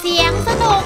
เสียงสนุก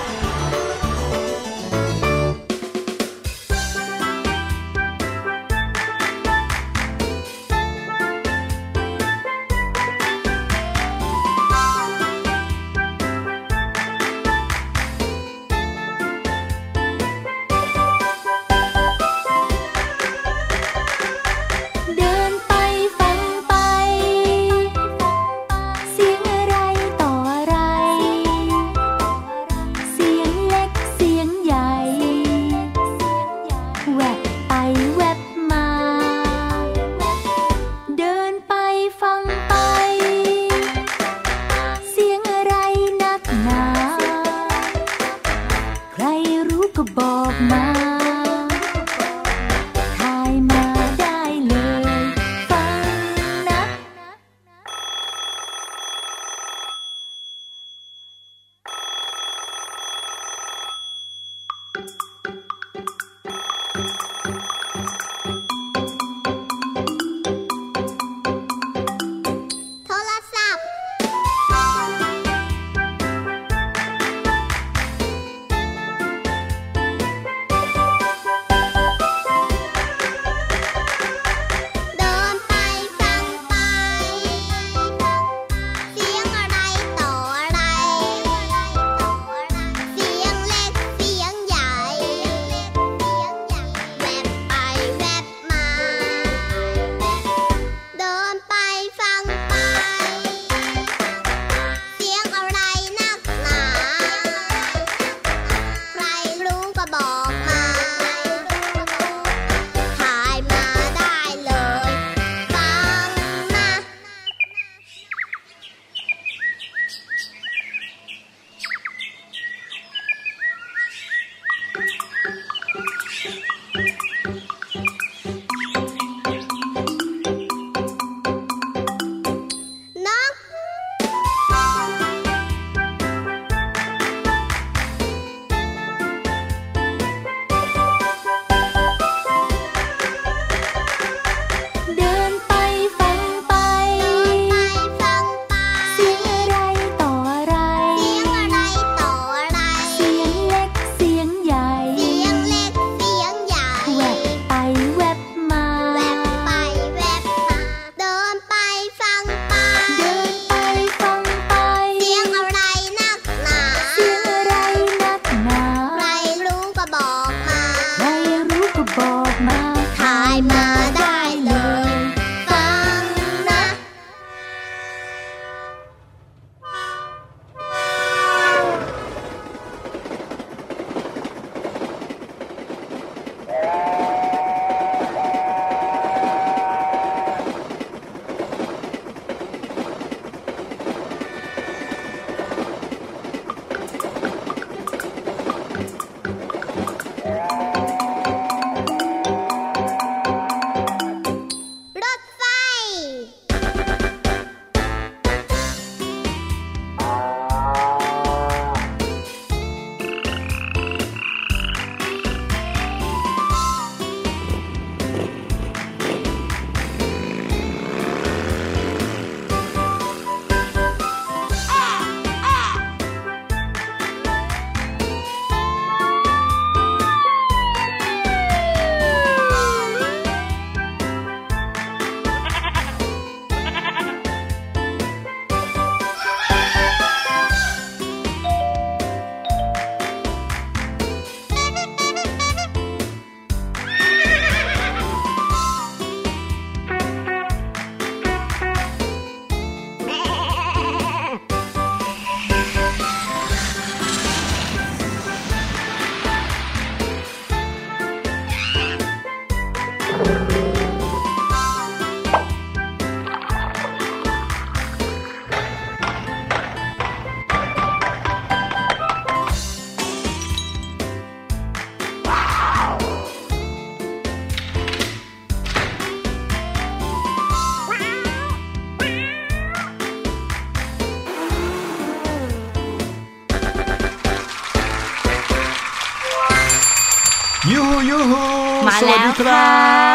สวัสดีครั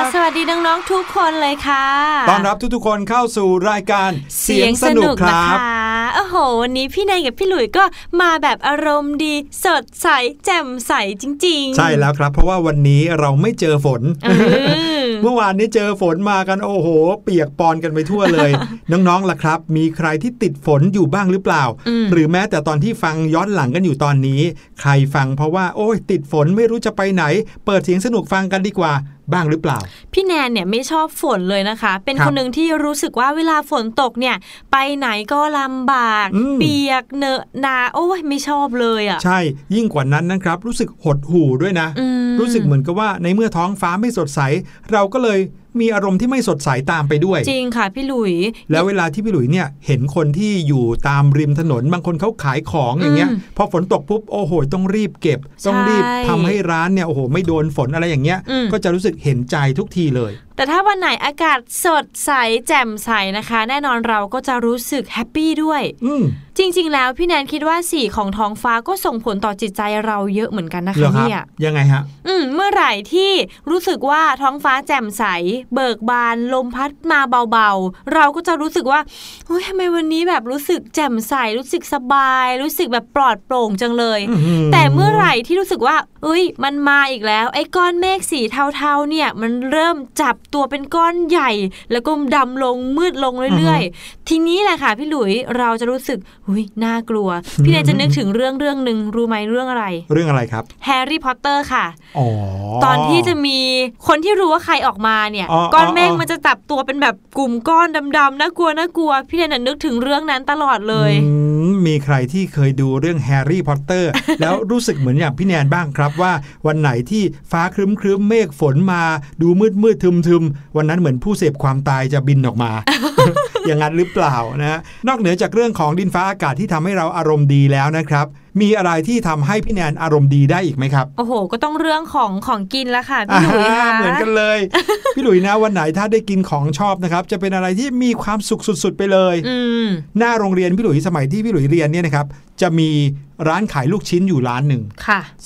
บสวัส สดีน้องๆทุกคนเลยค่ะต้อนรับทุกๆคนเข้าสู่รายการเสียงสนุกครับโอ้โหวันนี้พี่นายกับพี่หลุยก็มาแบบอารมณ์ดีสดใสแจ่มใสจริงๆใช่แล้วครับเพราะว่าวันนี้เราไม่เจอฝน เมื่อวานนี้เจอฝนมากันโอ้โหเปียกปอนกันไปทั่วเลย น้องๆล่ะครับมีใครที่ติดฝนอยู่บ้างหรือเปล่าหรือแม้แต่ตอนที่ฟังย้อนหลังกันอยู่ตอนนี้ใครฟังเพราะว่าโอ้ยติดฝนไม่รู้จะไปไหนเปิดเสียงสนุกฟังกันดีกว่าบ้างหรือเปล่าพี่แนนเนี่ยไม่ชอบฝนเลยนะคะเป็นคนหนึ่งที่รู้สึกว่าเวลาฝนตกเนี่ยไปไหนก็ลำบากเปียกเหนอะหนาโอ้ยไม่ชอบเลยอ่ะใช่ยิ่งกว่านั้นนะครับรู้สึกหดหู่ด้วยนะรู้สึกเหมือนกับว่าในเมื่อท้องฟ้าไม่สดใสเราก็เลยมีอารมณ์ที่ไม่สดใสตามไปด้วยจริงค่ะพี่หลุยแล้วเวลาที่พี่หลุยเนี่ยเห็นคนที่อยู่ตามริมถนนบางคนเขาขายของอย่างเงี้ยพอฝนตกปุ๊บโอ้โหต้องรีบเก็บต้องรีบทำให้ร้านเนี่ยโอ้โหไม่โดนฝนอะไรอย่างเงี้ยก็จะรู้สึกเห็นใจทุกทีเลยแต่ถ้าวันไหนอากาศสดใสแจ่มใสนะคะแน่นอนเราก็จะรู้สึกแฮปปี้ด้วยจริงๆแล้วพี่แนนคิดว่าสีของท้องฟ้าก็ส่งผลต่อจิตใจเราเยอะเหมือนกันนะคะเนี่ยยังไงฮะเมื่อไหร่ที่รู้สึกว่าท้องฟ้าแจ่มใสเบิกบานลมพัดมาเบาๆเราก็จะรู้สึกว่าเฮ้ยทำไมวันนี้แบบรู้สึกแจ่มใสรู้สึกสบายรู้สึกแบบปลอดโปร่งจังเลยแต่เมื่อไหร่ที่รู้สึกว่าเอ้ยมันมาอีกแล้วไอ้ก้อนเมฆสีเทาๆเนี่ยมันเริ่มจับตัวเป็นก้อนใหญ่แล้วก็ดำลงมืดลงเรื่อยๆทีนี้แหละค่ะพี่หลุยเราจะรู้สึกน่ากลัวพี่แนนจะนึกถึงเรื่องนึงรู้ไหมเรื่องอะไรครับแฮร์รี่พอตเตอร์ค่ะตอนที่จะมีคนที่รู้ว่าใครออกมาเนี่ยก้อนเมฆมันจะจับตัวเป็นแบบกลุ่มก้อนดำๆน่ากลัวพี่แนนนึกถึงเรื่องนั้นตลอดเลยมีใครที่เคยดูเรื่องแฮร์รี่พอตเตอร์ แล้วรู้สึกเหมือนอย่างพี่แนนบ้างครับว่าวันไหนที่ฟ้าครึ้มเมฆฝนมาดูมืดทึมวันนั้นเหมือนผู้เสพความตายจะบินออกมา อย่างนั้นหรือเปล่านะนอกเหนือจากเรื่องของดินฟ้าอากาศที่ทำให้เราอารมณ์ดีแล้วนะครับมีอะไรที่ทำให้พี่แนนอารมณ์ดีได้อีกไหมครับโอ้โหก็ต้องเรื่องของกินละค่ะพี่หลุยค่ะเหมือนกันเลย พี่หลุยนะวันไหนถ้าได้กินของชอบนะครับจะเป็นอะไรที่มีความสุขสุดๆไปเลยหน้าโรงเรียนพี่หลุยสมัยที่พี่หลุยเรียนเนี่ยนะครับจะมีร้านขายลูกชิ้นอยู่ร้านหนึ่ง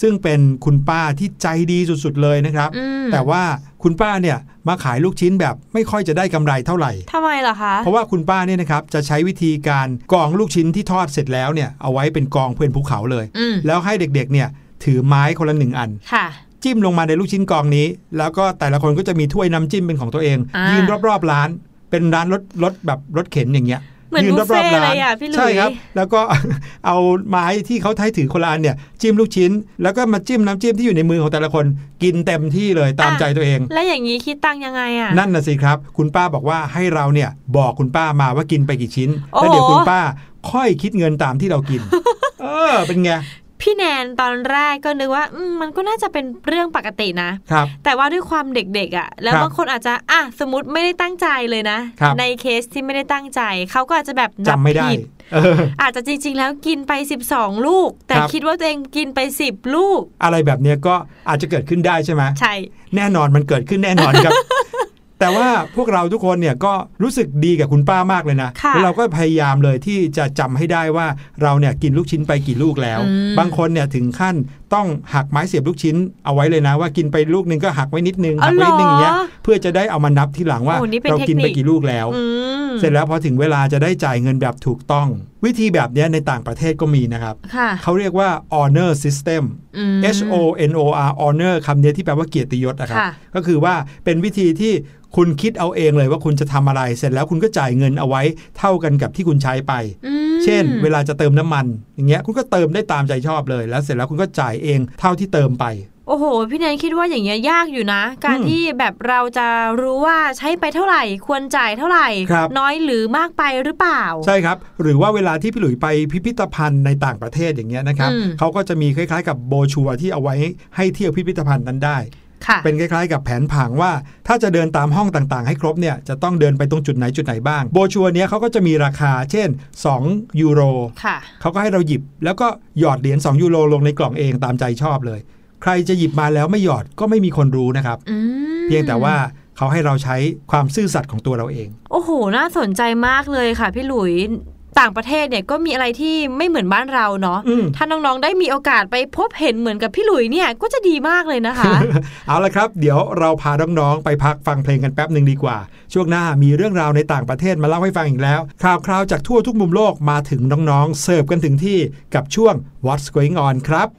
ซึ่งเป็นคุณป้าที่ใจดีสุดๆเลยนะครับแต่ว่าคุณป้าเนี่ยมาขายลูกชิ้นแบบไม่ค่อยจะได้กำไรเท่าไหร่ทำไมล่ะคะเพราะว่าคุณป้าเนี่ยนะครับจะใช้วิธีการกองลูกชิ้นที่ทอดเสร็จแล้วเนี่ยเอาไว้เป็นกองเพื่อนภูเขาเลยแล้วให้เด็กๆเนี่ยถือไม้คนละหนึ่งอันจิ้มลงมาในลูกชิ้นกองนี้แล้วก็แต่ละคนก็จะมีถ้วยน้ำจิ้มเป็นของตัวเองยืนรอบๆร้านเป็นร้านรถแบบรถเข็นอย่างเงี้ยยืนรอบๆร้านใช่ครับแล้วก็เอาไม้ที่เขาใช้ถือคนละอันเนี่ยจิ้มลูกชิ้นแล้วก็มาจิ้มน้ำจิ้มที่อยู่ในมือของแต่ละคนกินเต็มที่เลยตามใจตัวเองแล้วอย่างนี้คิดตังยังไงอ่ะนั่นน่ะสิครับคุณป้าบอกว่าให้เราเนี่ยบอกคุณป้ามาว่ากินไปกี่ชิ้นแล้วเดี๋ยวคุณป้าค่อยคิดเงินตามที่เรากิน เป็นไงพี่แนนตอนแรกก็นึกว่ามันก็น่าจะเป็นเรื่องปกตินะแต่ว่าด้วยความเด็กๆอ่ะแล้วบางคนอาจจะสมมติไม่ได้ตั้งใจเลยนะในเคสที่ไม่ได้ตั้งใจเขาก็อาจจะแบบนับผิดอาจจะจริงๆแล้วกินไป12ลูกแต่คิดว่าตัวเองกินไป10ลูกอะไรแบบนี้ก็อาจจะเกิดขึ้นได้ใช่ไหมใช่แน่นอนมันเกิดขึ้นแน่นอนครับ แต่ว่าพวกเราทุกคนเนี่ยก็รู้สึกดีกับคุณป้ามากเลยนะแล้วเราก็พยายามเลยที่จะจำให้ได้ว่าเราเนี่ยกินลูกชิ้นไปกี่ลูกแล้วบางคนเนี่ยถึงขั้นต้องหักไม้เสียบลูกชิ้นเอาไว้เลยนะว่ากินไปลูกนึงก็หักไว้นิดนึงหักไว้นิดนึงอย่างเงี้ยเพื่อจะได้เอามานับทีหลังว่าเรากินไปกี่ลูกแล้วเสร็จแล้วพอถึงเวลาจะได้จ่ายเงินแบบถูกต้องวิธีแบบนี้ในต่างประเทศก็มีนะครับเขาเรียกว่า honor system H O N O R honor คำนี้ที่แปลว่าเกียรติยศนะครับก็คือว่าเป็นวิธีที่คุณคิดเอาเองเลยว่าคุณจะทำอะไรเสร็จแล้วคุณก็จ่ายเงินเอาไว้เท่ากันกับที่คุณใช้ไปเช่นเวลาจะเติมน้ำมันอย่างเงี้ยคุณก็เติมได้ตามใจชอบเลยแล้วเสร็จแล้วคุณก็จ่ายเองเท่าที่เติมไปโอ้โหพี่แนนคิดว่าอย่างเงี้ยยากอยู่นะการที่แบบเราจะรู้ว่าใช้ไปเท่าไหร่ควรจ่ายเท่าไหร่น้อยหรือมากไปหรือเปล่าใช่ครับหรือว่าเวลาที่พี่หลุยไปพิพิธภัณฑ์ในต่างประเทศอย่างเงี้ยนะครับเขาก็จะมีคล้ายๆกับโบชัวที่เอาไว้ให้เที่ยวพิพิธภัณฑ์นั้นได้เป็นคล้ายๆกับแผนผังว่าถ้าจะเดินตามห้องต่างๆให้ครบเนี่ยจะต้องเดินไปตรงจุดไหนบ้างโบชัวเนี้ยเขาก็จะมีราคาเช่น2ยูโรเขาก็ให้เราหยิบแล้วก็หยอดเหรียญ2ยูโรลงในกล่องเองตามใจชอบเลยใครจะหยิบมาแล้วไม่หยอดก็ไม่มีคนรู้นะครับเพียงแต่ว่าเขาให้เราใช้ความซื่อสัตย์ของตัวเราเองโอ้โหน่าสนใจมากเลยค่ะพี่หลุย ต่างประเทศเนี่ยก็มีอะไรที่ไม่เหมือนบ้านเราเนาะถ้าน้องๆได้มีโอกาสไปพบเห็นเหมือนกับพี่หลุยเนี่ยก็จะดีมากเลยนะคะ เอาละครับเดี๋ยวเราพาน้องๆไปพักฟังเพลงกันแป๊บนึงดีกว่าช่วงหน้ามีเรื่องราวในต่างประเทศมาเล่าให้ฟังอีกแล้วคราวๆจากทั่วทุกมุมโลกมาถึงน้องๆเสิร์ฟกันถึงที่กับช่วง What's Going On ครับ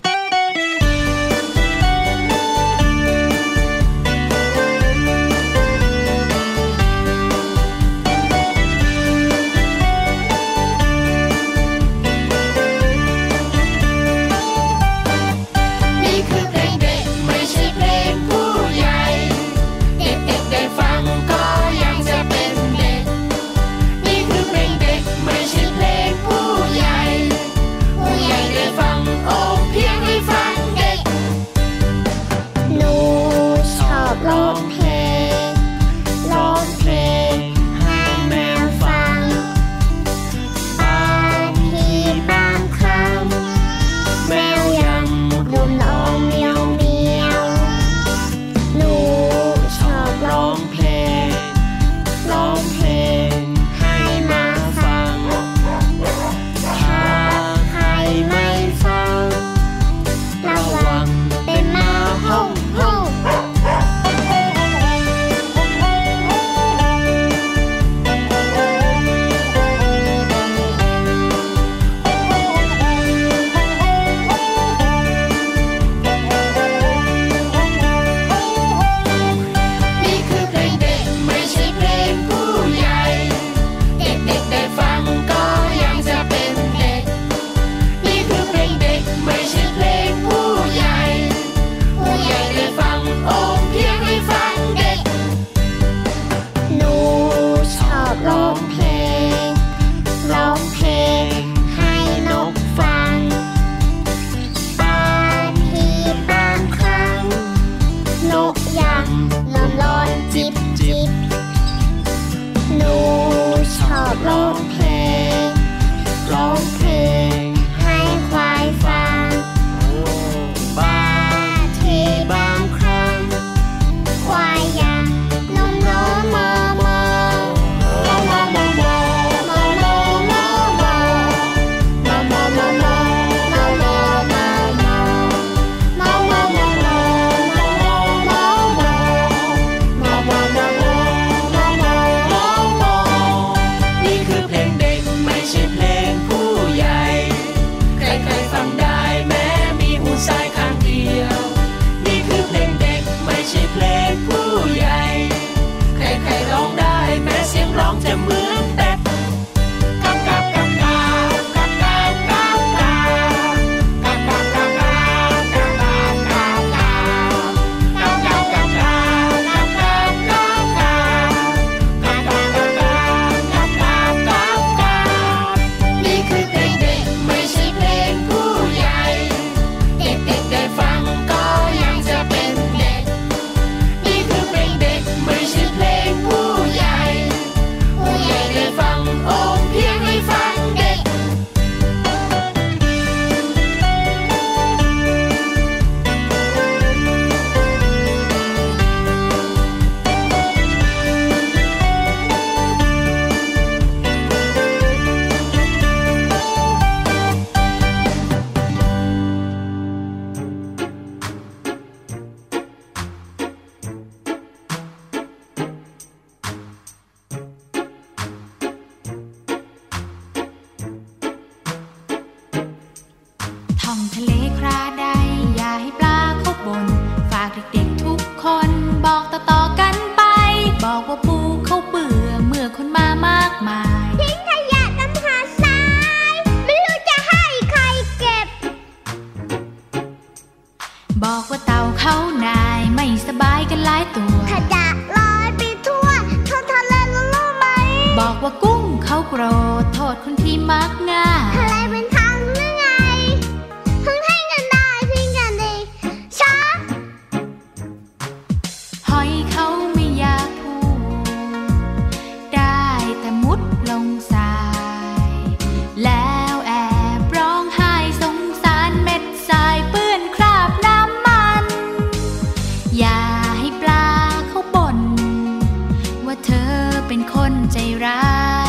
เป็นคนใจร้า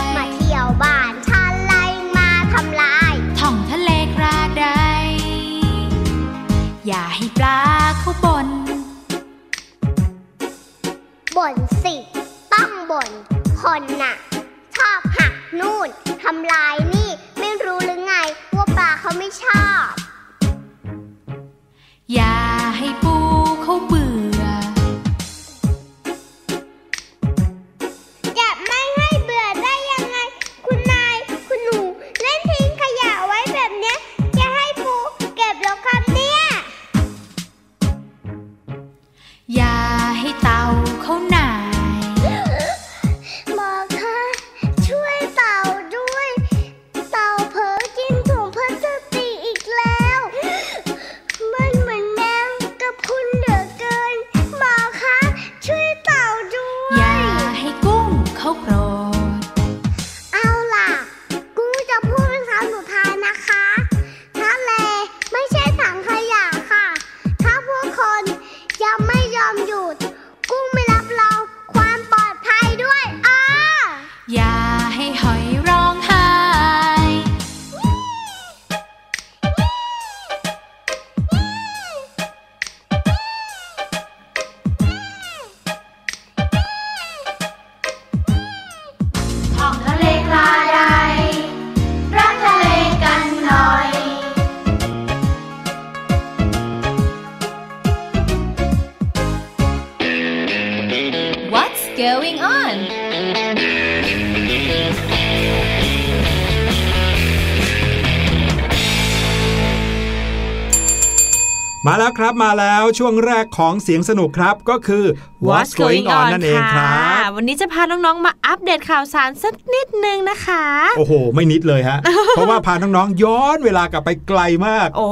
ยมาเที่ยวบ้านฉันไร บ่นคนน่ะชอบหักนู่นทำลายนี่ไม่รู้หรือไงว่าปลาเขาไม่ชอบอย่าให้ปูเขาเบื่อจะไม่ให้เบื่อได้ยังไงคุณนายคุณหนูเล่นทิ้งขยะไว้แบบเนี้ยจะให้ปูเก็บหรอครับเนี่ยอย่าให้เต่าเขาหน่ายมาแล้วครับมาแล้วช่วงแรกของเสียงสนุกครับก็คือ What's Going On นั่นเองครับวันนี้จะพาน้องๆมาอัปเดตข่าวสารสักนิดนึงนะคะโอ้โหไม่นิดเลยฮะ เพราะว่าพาน้องๆย้อนเวลากลับไปไกลมากโอ้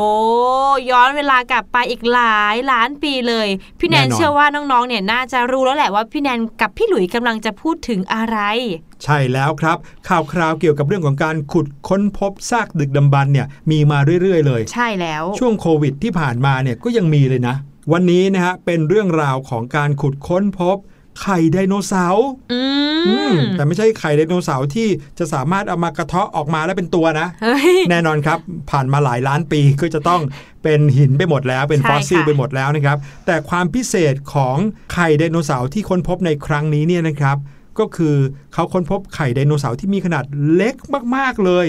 ย้อนเวลากลับไปอีกหลายล้านปีเลยพี่แนนเชื่อว่าน้องๆเนี่ยน่าจะรู้แล้วแหละว่าพี่แนนกับพี่หลุยกำลังจะพูดถึงอะไรใช่แล้วครับข่าวคราวเกี่ยวกับเรื่องของการขุดค้นพบซากดึกดำบรรพ์เนี่ยมีมาเรื่อยๆเลยใช่แล้วช่วงโควิดที่ผ่านมาเนี่ยก็ยังมีเลยนะวันนี้นะฮะเป็นเรื่องราวของการขุดค้นพบไข่ไดโนเสาร์แต่ไม่ใช่ไข่ไดโนเสาร์ที่จะสามารถเอามากระเทาะออกมาแล้วเป็นตัวนะ แน่นอนครับผ่านมาหลายล้านปีก็จะต้องเป็นหินไปหมดแล้วเป็นฟอสซิลไปหมดแล้วนะครับแต่ความพิเศษของไข่ไดโนเสาร์ที่ค้นพบในครั้งนี้เนี่ยนะครับก็คือเขาค้นพบไข่ไดโนเสาร์ที่มีขนาดเล็กมากๆเลย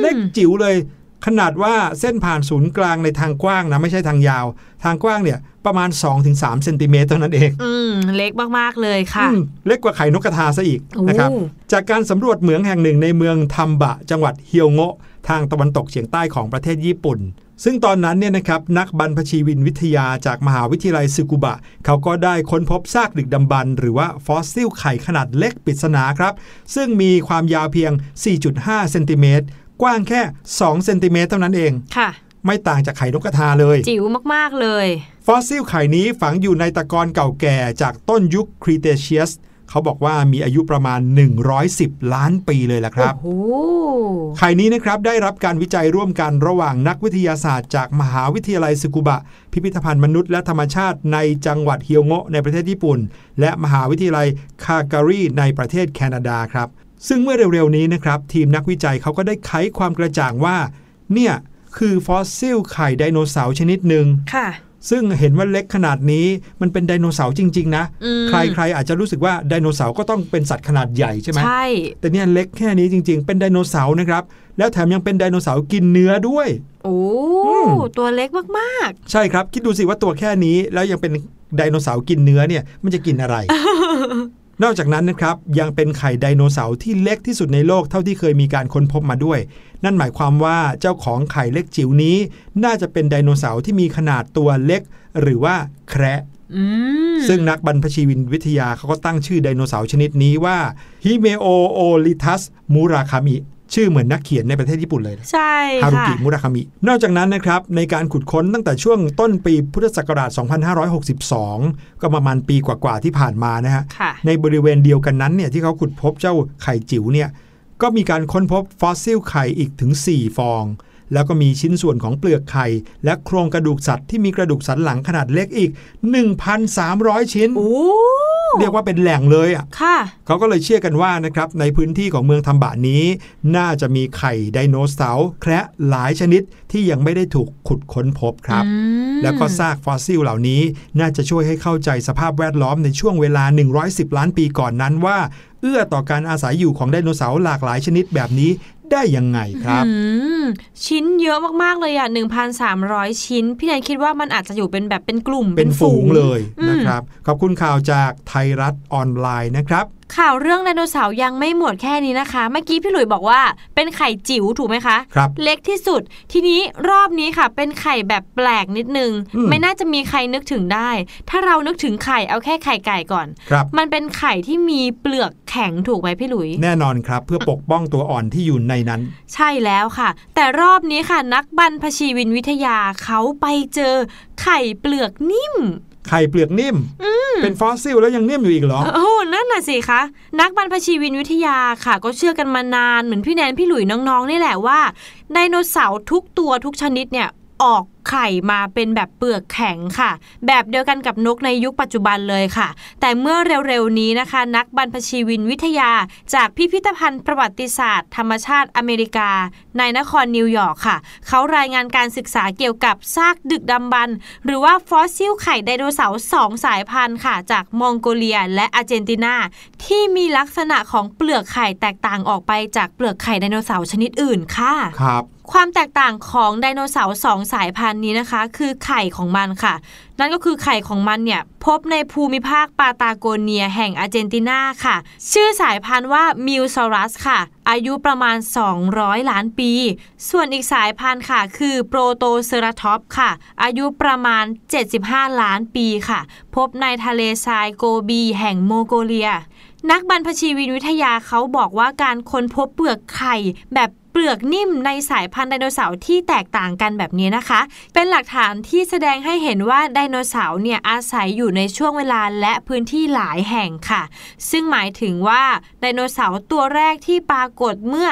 เล็กจิ๋วเลยขนาดว่าเส้นผ่านศูนย์กลางในทางกว้างนะไม่ใช่ทางยาวทางกว้างเนี่ยประมาณ 2-3 เซนติเมตรเท่านั้นเองเล็กมากๆเลยค่ะเล็กกว่าไข่นกกระทาซะอีกนะครับจากการสำรวจเหมืองแห่งหนึ่งในเมืองทัมบะจังหวัดเฮียวโงะทางตะวันตกเฉียงใต้ของประเทศญี่ปุ่นซึ่งตอนนั้นเนี่ยนะครับนักบรรพชีวินวิทยาจากมหาวิทยาลัยซึกุบะเขาก็ได้ค้นพบซากดึกดำบรรพ์หรือว่าฟอสซิลไข่ขนาดเล็กปริศนาครับซึ่งมีความยาวเพียง 4.5 เซนติเมตรกว้างแค่2เซนติเมตรเท่านั้นเองค่ะไม่ต่างจากไข่นกกระทาเลยจิ๋วมากๆเลยฟอสซิลไข่นี้ฝังอยู่ในตะกอนเก่าแก่จากต้นยุคครีเทเชียสเขาบอกว่ามีอายุประมาณ110ล้านปีเลยล่ะครับไข่นี้นะครับได้รับการวิจัยร่วมกันระหว่างนักวิทยาศาสตร์จากมหาวิทยาลัยซึกุบะพิพิธภัณฑ์มนุษย์และธรรมชาติในจังหวัดเฮียวโงะในประเทศญี่ปุ่นและมหาวิทยาลัยคาการีในประเทศแคนาดาครับซึ่งเมื่อเร็วๆนี้นะครับทีมนักวิจัยเขาก็ได้ไขความกระจ่างว่าเนี่ยคือฟอสซิลไข่ไดโนเสาร์ชนิดหนึ่งค่ะซึ่งเห็นว่าเล็กขนาดนี้มันเป็นไดโนเสาร์จริงๆนะใครๆอาจจะรู้สึกว่าไดโนเสาร์ก็ต้องเป็นสัตว์ขนาดใหญ่ใช่ไหมใช่แต่เนี่ยเล็กแค่นี้จริงๆเป็นไดโนเสาร์นะครับแล้วแถมยังเป็นไดโนเสาร์กินเนื้อด้วยโอ้ตัวเล็กมากๆใช่ครับคิดดูสิว่าตัวแค่นี้แล้วยังเป็นไดโนเสาร์กินเนื้อเนี่ยมันจะกินอะไร นอกจากนั้นนะครับยังเป็นไข่ไดโนเสาร์ที่เล็กที่สุดในโลกเท่าที่เคยมีการค้นพบมาด้วยนั่นหมายความว่าเจ้าของไข่เล็กจิ๋วนี้น่าจะเป็นไดโนเสาร์ที่มีขนาดตัวเล็กหรือว่าแคระซึ่งนักบรรพชีวินวิทยาเขาก็ตั้งชื่อไดโนเสาร์ชนิดนี้ว่าฮิเมโอโอลิทัสมูราคามิชื่อเหมือนนักเขียนในประเทศญี่ปุ่นเลยใช่ฮารุกิมุราคามินอกจากนั้นนะครับในการขุดค้นตั้งแต่ช่วงต้นปีพุทธศักราช2562ก็ประมาณปีกว่าๆที่ผ่านมานะฮะในบริเวณเดียวกันนั้นเนี่ยที่เขาขุดพบเจ้าไข่จิ๋วเนี่ยก็มีการค้นพบฟอสซิลไข่อีกถึง4ฟอง แล้วก็มีชิ้นส่วนของเปลือกไข่และโครงกระดูกสัตว์ที่มีกระดูกสันหลังขนาดเล็กอีก 1,300 ชิ้นเรียกว่าเป็นแหล่งเลยอ่ะเขาก็เลยเชื่อกันว่านะครับในพื้นที่ของเมืองทัมบะนี้น่าจะมีไข่ไดโนเสาร์แคระหลายชนิดที่ยังไม่ได้ถูกขุดค้นพบครับแล้วก็ซากฟอสซิลเหล่านี้น่าจะช่วยให้เข้าใจสภาพแวดล้อมในช่วงเวลา110ล้านปีก่อนนั้นว่าเอื้อต่อการอาศัยอยู่ของไดโนเสาร์หลากหลายชนิดแบบนี้ได้ยังไงครับชิ้นเยอะมากๆเลยอ่ะ 1,300 ชิ้นพี่นายคิดว่ามันอาจจะอยู่เป็นแบบเป็นกลุ่มเป็นฝูงเลยนะครับขอบคุณข่าวจากไทยรัฐออนไลน์นะครับข่าวเรื่องไดโนเสาร์ยังไม่หมดแค่นี้นะคะเมื่อกี้พี่หลุยบอกว่าเป็นไข่จิ๋วถูกไหมคะครับเล็กที่สุดทีนี้รอบนี้ค่ะเป็นไข่แบบแปลกนิดนึงไม่น่าจะมีใครนึกถึงได้ถ้าเรานึกถึงไข่เอาแค่ไข่ไก่ก่อนมันเป็นไข่ที่มีเปลือกแข็งถูกไหมพี่หลุยแน่นอนครับเพื่อปกป้องตัวอ่อนที่อยู่ในนั้นใช่แล้วค่ะแต่รอบนี้ค่ะนักบรรพชีววิทยาเขาไปเจอไข่เปลือกนิ่มไข่เปลือกนิ่มเป็นฟอสซิลแล้วยังนิ่มอยู่อีกเหรอโอ้นั่นน่ะสิคะนักบรรพชีววิทยาค่ะก็เชื่อกันมานานเหมือนพี่แนนพี่หลุยน้องๆนี่แหละว่าไดโนเสาร์ทุกตัวทุกชนิดเนี่ยออกไข่มาเป็นแบบเปลือกแข็งค่ะแบบเดียวกันกับนกในยุคปัจจุบันเลยค่ะแต่เมื่อเร็วๆนี้นะคะนักบรรพชีววิทยาจากพิพิธภัณฑ์ประวัติศาสตร์ธรรมชาติอเมริกาในนครนิวยอร์กค่ะเขารายงานการศึกษาเกี่ยวกับซากดึกดำบรรพ์หรือว่าฟอสซิลไข่ไดโนเสาร์2สายพันธุ์ค่ะจากมองโกเลียและอาร์เจนตินาที่มีลักษณะของเปลือกไข่แตกต่างออกไปจากเปลือกไข่ไดโนเสาร์ชนิดอื่นค่ะครับความแตกต่างของไดโนเสาร์2สายพันธุ์นี้นะคะคือไข่ของมันค่ะนั่นก็คือไข่ของมันเนี่ยพบในภูมิภาคปาตาโกเนียแห่งอาร์เจนตินาค่ะชื่อสายพันธุ์ว่ามิลซอรัสค่ะอายุประมาณ200ล้านปีส่วนอีกสายพันธุ์ค่ะคือโปรโตเซราทอปค่ะอายุประมาณ75ล้านปีค่ะพบในทะเลทรายโกบีแห่งโมโกเลียนักบรรพชีววิทยาเขาบอกว่าการค้นพบเปลือกไข่แบบเปลือกนิ่มในสายพันธุ์ไดโนเสาร์ที่แตกต่างกันแบบนี้นะคะเป็นหลักฐานที่แสดงให้เห็นว่าไดโนเสาร์เนี่ยอาศัยอยู่ในช่วงเวลาและพื้นที่หลายแห่งค่ะซึ่งหมายถึงว่าไดโนเสาร์ตัวแรกที่ปรากฏเมื่อ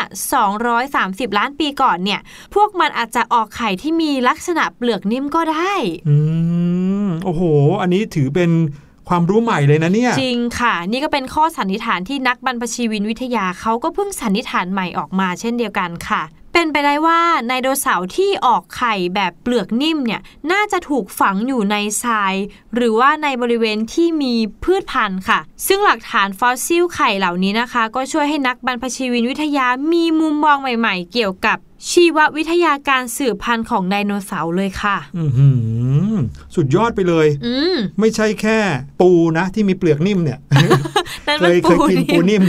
230ล้านปีก่อนเนี่ยพวกมันอาจจะออกไข่ที่มีลักษณะเปลือกนิ่มก็ได้โอ้โหอันนี้ถือเป็นความรู้ใหม่เลยนะเนี่ยจริงค่ะนี่ก็เป็นข้อสันนิษฐานที่นักบรรพชีววิทยาเขาก็เพิ่งสันนิษฐานใหม่ออกมาเช่นเดียวกันค่ะเป็นไปได้ว่าไดโนเสาร์ที่ออกไข่แบบเปลือกนิ่มเนี่ยน่าจะถูกฝังอยู่ในทรายหรือว่าในบริเวณที่มีพืชพันธุ์ค่ะซึ่งหลักฐานฟอสซิลไข่เหล่านี้นะคะก็ช่วยให้นักบรรพชีววิทยามีมุมมองใหม่ๆเกี่ยวกับชีววิทยาการสืบพันธุ์ของไดโนเสาร์เลยค่ะสุดยอดไปเลยไม่ใช่แค่ปูนะที่มีเปลือกนิ่มเนี่ย เคยกินปูนิ่ม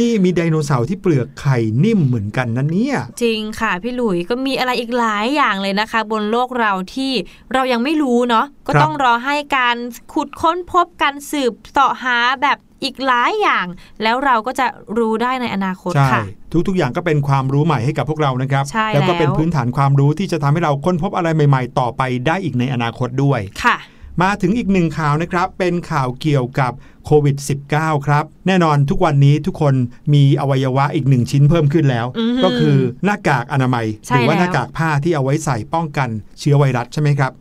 นี่มีไดโนเสาร์ที่เปลือกไข่นิ่มเหมือนกันนะเนี่ยจริงค่ะพี่หลุยก็มีอะไรอีกหลายอย่างเลยนะคะบนโลกเราที่เรายังไม่รู้เนาะก็ต้องรอให้การขุดค้นพบการสืบเสาะหาแบบอีกหลายอย่างแล้วเราก็จะรู้ได้ในอนาคตค่ะทุกอย่างก็เป็นความรู้ใหม่ให้กับพวกเรานะครับแล้วก็เป็นพื้นฐานความรู้ที่จะทำให้เราค้นพบอะไรใหม่ๆต่อไปได้อีกในอนาคตด้วยค่ะมาถึงอีกหนึ่งข่าวนะครับเป็นข่าวเกี่ยวกับโควิด -19 ครับแน่นอนทุกวันนี้ทุกคนมีอวัยวะอีกหนึ่งชิ้นเพิ่มขึ้นแล้วก็คือหน้ากากอนามัยหรือว่าหน้ากากผ้าที่เอาไว้ใส่ป้องกันเชื้อไวรัสใช่ไหมครับ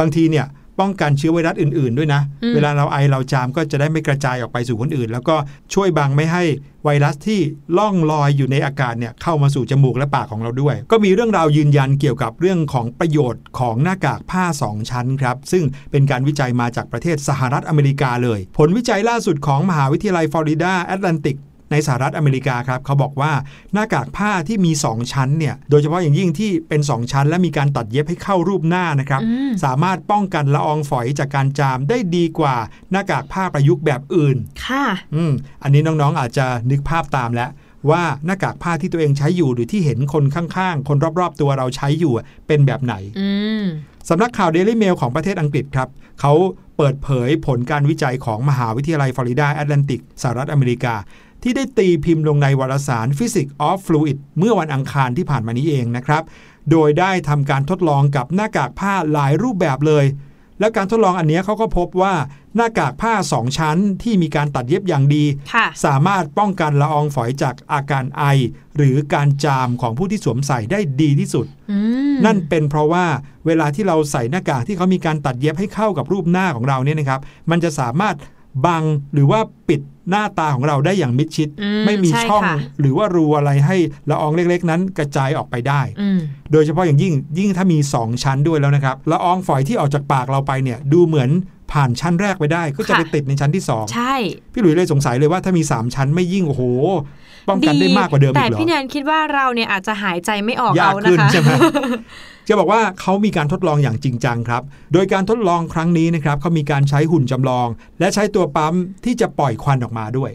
บางทีเนี่ยป้องกันเชื้อไวรัสอื่นๆด้วยนะเวลาเราไอเราจามก็จะได้ไม่กระจายออกไปสู่คนอื่นแล้วก็ช่วยบังไม่ให้ไวรัสที่ล่องลอยอยู่ในอากาศเนี่ยเข้ามาสู่จมูกและปากของเราด้วยก็มีเรื่องราวยืนยันเกี่ยวกับเรื่องของประโยชน์ของหน้ากากผ้า2ชั้นครับซึ่งเป็นการวิจัยมาจากประเทศสหรัฐอเมริกาเลยผลวิจัยล่าสุดของมหาวิทยาลัยฟลอริดาแอตแลนติกในสหรัฐอเมริกาครับเขาบอกว่าหน้ากากผ้าที่มี2ชั้นเนี่ยโดยเฉพาะอย่างยิ่งที่เป็น2ชั้นและมีการตัดเย็บให้เข้ารูปหน้านะครับสามารถป้องกันละอองฝอยจากการจามได้ดีกว่าหน้ากากผ้าประยุกต์แบบอื่นค่ะอันนี้น้องๆอาจจะนึกภาพตามแล้วว่าหน้ากากผ้าที่ตัวเองใช้อยู่หรือที่เห็นคนข้างๆคนรอบๆตัวเราใช้อยู่เป็นแบบไหนสำนักข่าว Daily Mail ของประเทศอังกฤษครับเขาเปิดเผยผลการวิจัยของมหาวิทยาลัยฟลอริดาแอตแลนติกสหรัฐอเมริกาที่ได้ตีพิมพ์ลงในวารสาร Physics of Fluid เมื่อวันอังคารที่ผ่านมานี้เองนะครับโดยได้ทำการทดลองกับหน้ากากผ้าหลายรูปแบบเลย และการทดลองอันนี้เขาก็พบว่าหน้ากากผ้า2ชั้นที่มีการตัดเย็บอย่างดีสามารถป้องกันละอองฝอยจากอาการไอหรือการจามของผู้ที่สวมใส่ได้ดีที่สุดนั่นเป็นเพราะว่าเวลาที่เราใส่หน้ากากที่เขามีการตัดเย็บให้เข้ากับรูปหน้าของเราเนี่ยนะครับมันจะสามารถบังหรือว่าปิดหน้าตาของเราได้อย่างมิดชิดไม่มีช่องหรือว่ารูอะไรให้ละอองเล็กๆนั้นกระจายออกไปได้โดยเฉพาะอย่างยิ่งถ้ามี2ชั้นด้วยแล้วนะครับละอองฝอยที่ออกจากปากเราไปเนี่ยดูเหมือนผ่านชั้นแรกไปได้ก็จะไปติดในชั้นที่2ใช่พี่หลุยเลยสงสัยเลยว่าถ้ามี3ชั้นไม่ยิ่งโอ้โหป้องกันได้มากกว่าเดิมอีกเหรอแต่พี่แนนคิดว่าเราเนี่ยอาจจะหายใจไม่ออกเอานะคะจะบอกว่าเขามีการทดลองอย่างจริงจังครับโดยการทดลองครั้งนี้นะครับเขามีการใช้หุ่นจำลองและใช้ตัวปั๊มที่จะปล่อยควันออกมาด้วย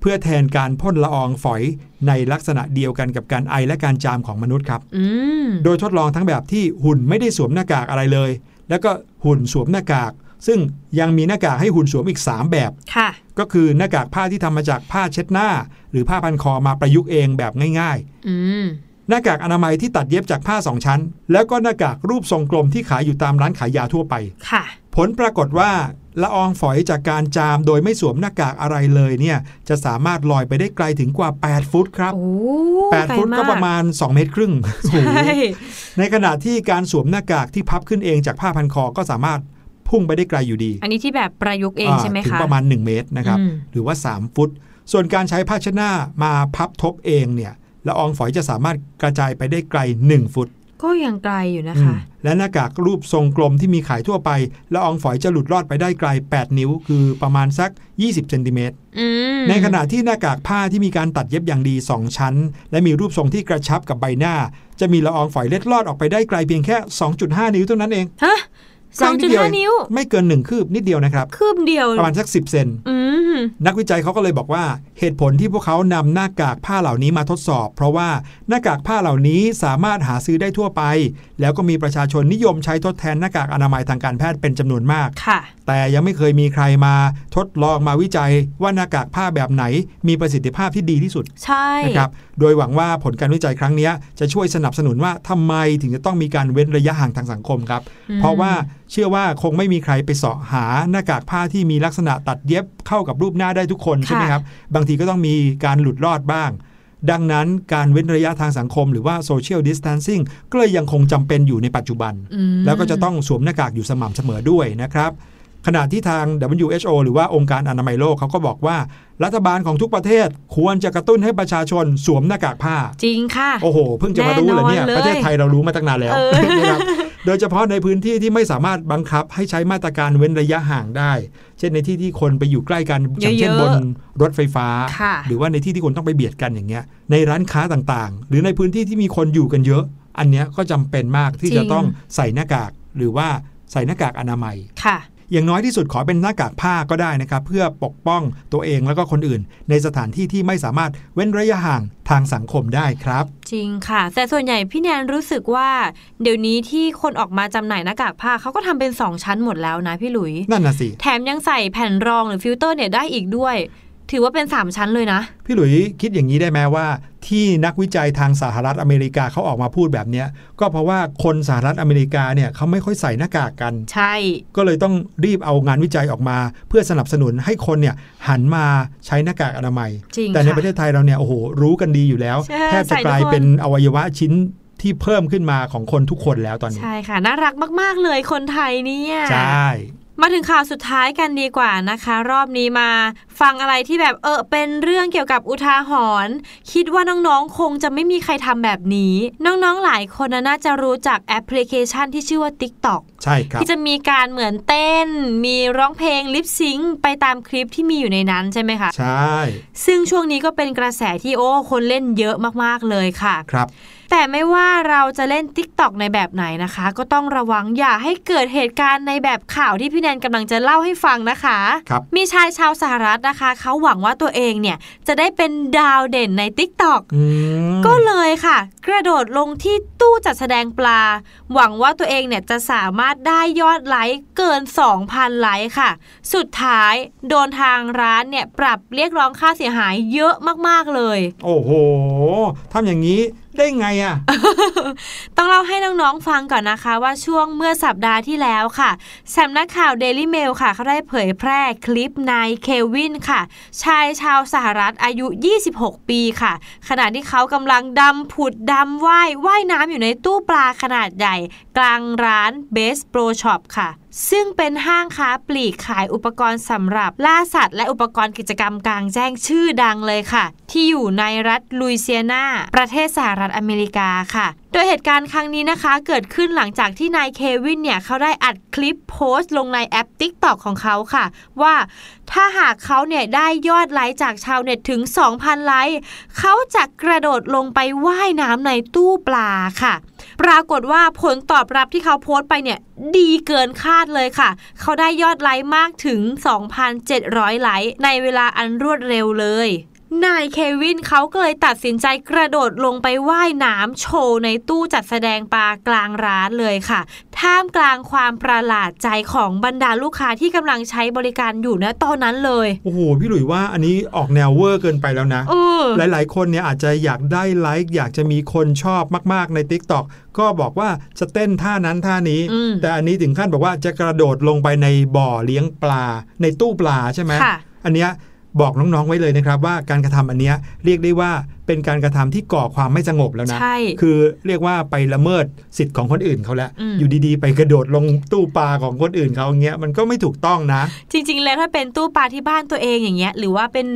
เพื่อแทนการพ่นละอองฝอยในลักษณะเดียวกันกับการไอและการจามของมนุษย์ครับโดยทดลองทั้งแบบที่หุ่นไม่ได้สวมหน้ากากอะไรเลยแล้วก็หุ่นสวมหน้ากากซึ่งยังมีหน้ากากให้หุ่นสวมอีก3แบบก็คือหน้ากากผ้าที่ทำมาจากผ้าเช็ดหน้าหรือผ้าพันคอมาประยุกต์เองแบบง่ายๆหน้ากากอนามัยที่ตัดเย็บจากผ้า2ชั้นแล้วก็หน้ากากรูปทรงกลมที่ขายอยู่ตามร้านขายยาทั่วไปผลปรากฏว่าละอองฝอยจากการจามโดยไม่สวมหน้ากากอะไรเลยเนี่ยจะสามารถลอยไปได้ไกลถึงกว่า8ฟุตครับ8ฟุตก็ประมาณ2เมตรครึ่งในขณะที่การสวมหน้ากากที่พับขึ้นเองจากผ้าพันคอก็สามารถพุ่งไปได้ไกลอยู่ดีอันนี้ที่แบบประยุกต์เองใช่ไหมคะถึงประมาณ1เมตรนะครับหรือว่า3ฟุตส่วนการใช้ผ้าเช็ดหน้ามาพับทบเองเนี่ยละอองฝอยจะสามารถกระจายไปได้ไกล1ฟุตก็ยังไกลอยู่นะคะและหน้ากากรูปทรงกลมที่มีขายทั่วไปละอองฝอยจะหลุดรอดไปได้ไกล8นิ้วคือประมาณสัก20เซนติเมตรในขณะที่หน้ากากผ้าที่มีการตัดเย็บอย่างดี2ชั้นและมีรูปทรงที่กระชับกับใบหน้าจะมีละอองฝอยเล็ดลอดออกไปได้ไกลเพียงแค่ 2.5 นิ้วเท่านั้นเองฮะ 2.5 นิ้วไม่เกิน1คืบนิดเดียวนะครับคืบเดียวประมาณสัก10เซนนักวิจัยเขาก็เลยบอกว่าเหตุผลที่พวกเขานำหน้ากากผ้าเหล่านี้มาทดสอบเพราะว่าหน้ากากผ้าเหล่านี้สามารถหาซื้อได้ทั่วไปแล้วก็มีประชาชนนิยมใช้ทดแทนหน้ากากอนามัยทางการแพทย์เป็นจำนวนมากแต่ยังไม่เคยมีใครมาทดลองมาวิจัยว่าหน้ากากผ้าแบบไหนมีประสิทธิภาพที่ดีที่สุดใช่นะครับโดยหวังว่าผลการวิจัยครั้งนี้จะช่วยสนับสนุนว่าทำไมถึงจะต้องมีการเว้นระยะห่างทางสังคมครับเพราะว่าเชื่อว่าคงไม่มีใครไปเสาะหาหน้ากากผ้าที่มีลักษณะตัดเย็บเข้ากับรูปหน้าได้ทุกคนใช่ไหมครับบางทีก็ต้องมีการหลุดรอดบ้างดังนั้นการเว้นระยะทางสังคมหรือว่า social distancing ก็เลยยังคงจำเป็นอยู่ในปัจจุบันแล้วก็จะต้องสวมหน้ากากอยู่สม่ำเสมอด้วยนะครับขณะที่ทาง WHO หรือว่าองค์การอนามัยโลกเขาก็บอกว่ารัฐบาลของทุกประเทศควรจะกระตุ้นให้ประชาชนสวมหน้ากากผ้าจริงค่ะโอ้โหเพิ่งจะมารู้เหรอเนี่ยประเทศไทยเรารู้มาตั้งนานแล้วนะครับโดยเฉพาะในพื้นที่ที่ไม่สามารถบังคับให้ใช้มาตรการเว้นระยะห่างได้เช่นในที่ที่คนไปอยู่ใกล้กันอย่างเช่นบนรถไฟฟ้าหรือว่าในที่ที่คนต้องไปเบียดกันอย่างเงี้ยในร้านค้าต่างๆหรือในพื้นที่ที่มีคนอยู่กันเยอะอันเนี้ยก็จำเป็นมากที่จะต้องใส่หน้ากากหรือว่าใส่หน้ากากอนามัยอย่างน้อยที่สุดขอเป็นหน้ากากผ้าก็ได้นะครับเพื่อปกป้องตัวเองแล้วก็คนอื่นในสถานที่ที่ไม่สามารถเว้นระยะห่างทางสังคมได้ครับจริงค่ะแต่ส่วนใหญ่พี่แนนรู้สึกว่าเดี๋ยวนี้ที่คนออกมาจำหน่ายหน้ากากผ้าเขาก็ทำเป็น2ชั้นหมดแล้วนะพี่หลุยนั่นน่ะสิแถมยังใส่แผ่นรองหรือฟิลเตอร์เนี่ยได้อีกด้วยถือว่าเป็น3ชั้นเลยนะพี่หลุยคิดอย่างนี้ได้ไหมว่าที่นักวิจัยทางสหรัฐอเมริกาเขาออกมาพูดแบบนี้ก็เพราะว่าคนสหรัฐอเมริกาเนี่ยเขาไม่ค่อยใส่หน้ากากกันใช่ก็เลยต้องรีบเอางานวิจัยออกมาเพื่อสนับสนุนให้คนเนี่ยหันมาใช้หน้ากากอนามัยแต่ในประเทศไทยเราเนี่ยโอ้โหรู้กันดีอยู่แล้วแทบจะกลายเป็นอวัยวะชิ้นที่เพิ่มขึ้นมาของคนทุกคนแล้วตอนนี้ใช่ค่ะน่ารักมากๆเลยคนไทยเนี่ยใช่มาถึงข่าวสุดท้ายกันดีกว่านะคะรอบนี้มาฟังอะไรที่แบบเป็นเรื่องเกี่ยวกับอุทาหรณ์คิดว่าน้องๆคงจะไม่มีใครทำแบบนี้น้องๆหลายคนน่าจะรู้จักแอปพลิเคชันที่ชื่อว่า TikTok ใช่ครับที่จะมีการเหมือนเต้นมีร้องเพลงลิปซิงค์ไปตามคลิปที่มีอยู่ในนั้นใช่ไหมคะใช่ซึ่งช่วงนี้ก็เป็นกระแสที่คนเล่นเยอะมากๆเลยค่ะครับแต่ไม่ว่าเราจะเล่น TikTok ในแบบไหนนะคะก็ต้องระวังอย่าให้เกิดเหตุการณ์ในแบบข่าวที่พี่แนนกำลังจะเล่าให้ฟังนะคะมีชายชาวสหรัฐนะคะเขาหวังว่าตัวเองเนี่ยจะได้เป็นดาวเด่นใน TikTok ก็เลยค่ะกระโดดลงที่ตู้จัดแสดงปลาหวังว่าตัวเองเนี่ยจะสามารถได้ยอดไลค์เกิน 2,000 ไลค์ค่ะสุดท้ายโดนทางร้านเนี่ยปรับเรียกร้องค่าเสียหายเยอะมากๆเลยโอ้โหทำอย่างนี้ ได้ไงอ่ะ ต้องเล่าให้น้องๆฟังก่อนนะคะว่าช่วงเมื่อสัปดาห์ที่แล้วค่ะสำนักข่าว Daily Mail ค่ะเขาได้เผยแพร่คลิปนายเควินค่ะชายชาวสหรัฐอายุ26ปีค่ะขณะที่เขากำลังดำผุดดำว่ายน้ำอยู่ในตู้ปลาขนาดใหญ่กลางร้านเบสโปรช็อปค่ะซึ่งเป็นห้างค้าปลีกขายอุปกรณ์สำหรับล่าสัตว์และอุปกรณ์กิจกรรมกลางแจ้งชื่อดังเลยค่ะที่อยู่ในรัฐลุยเซียนาประเทศสหรัฐอเมริกาค่ะโดยเหตุการณ์ครั้งนี้นะคะเกิดขึ้นหลังจากที่นายเควินเนี่ยเขาได้อัดคลิปโพสต์ลงในแอป TikTok ของเขาค่ะว่าถ้าหากเขาเนี่ยได้ยอดไลค์จากชาวเน็ตถึง 2,000 ไลค์เขาจะกระโดดลงไปว่ายน้ำในตู้ปลาค่ะปรากฏว่าผลตอบรับที่เขาโพสต์ไปเนี่ยดีเกินคาดเลยค่ะเขาได้ยอดไลค์มากถึง 2,700 ไลค์ในเวลาอันรวดเร็วเลยนายเควินเขาก็เลยตัดสินใจกระโดดลงไปว่ายน้ำโชว์ในตู้จัดแสดงปลากลางร้านเลยค่ะท่ามกลางความประหลาดใจของบรรดาลูกค้าที่กำลังใช้บริการอยู่นะตอนนั้นเลยโอ้โหพี่หลุยว่าอันนี้ออกแนวเวอร์เกินไปแล้วนะหลายๆคนเนี่ยอาจจะอยากได้ไลค์อยากจะมีคนชอบมากๆใน TikTok ก็บอกว่าจะเต้นท่านั้นท่านี้แต่อันนี้ถึงขั้นบอกว่าจะกระโดดลงไปในบ่อเลี้ยงปลาในตู้ปลาใช่ไหมอันเนี้ยบอกน้องๆไว้เลยนะครับว่าการกระทำอันนี้เรียกได้ว่าเป็นการกระทำที่ก่อความไม่สงบแล้วนะคือเรียกว่าไปละเมิดสิทธิ์ของคนอื่นเขาแล้วอยู่ดีๆไปกระโดดลงตู้ปลาของคนอื่นเขาอย่างเงี้ยมันก็ไม่ถูกต้องนะจริงๆแล้วถ้าเป็นตู้ปลาที่บ้านตัวเองอย่างเงี้ยหรือว่าเป็น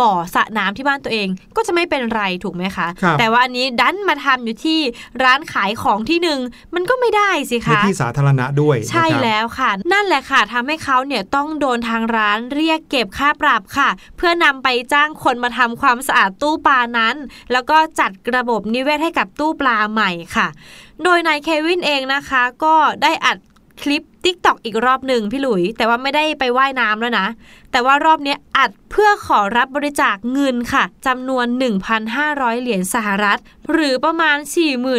บ่อสระน้ำที่บ้านตัวเองก็จะไม่เป็นไรถูกไหมคะแต่ว่าอันนี้ดันมาทำอยู่ที่ร้านขายของที่หนึ่งมันก็ไม่ได้สิคะที่สาธารณะด้วยใช่แล้วค่ะนั่นแหละค่ะทำให้เขาเนี่ยต้องโดนทางร้านเรียกเก็บค่าปรับค่ะเพื่อนำไปจ้างคนมาทำความสะอาดตู้ปลานั้นแล้วก็จัดระบบนิเวศให้กับตู้ปลาใหม่ค่ะโดยนายเควินเองนะคะก็ได้อัดคลิป TikTok อีกรอบหนึ่งพี่หลุยแต่ว่าไม่ได้ไปว่ายน้ำแล้วนะแต่ว่ารอบนี้อัดเพื่อขอรับบริจาคเงินค่ะจำนวน 1,500 เหรียญสหรัฐหรือประมาณ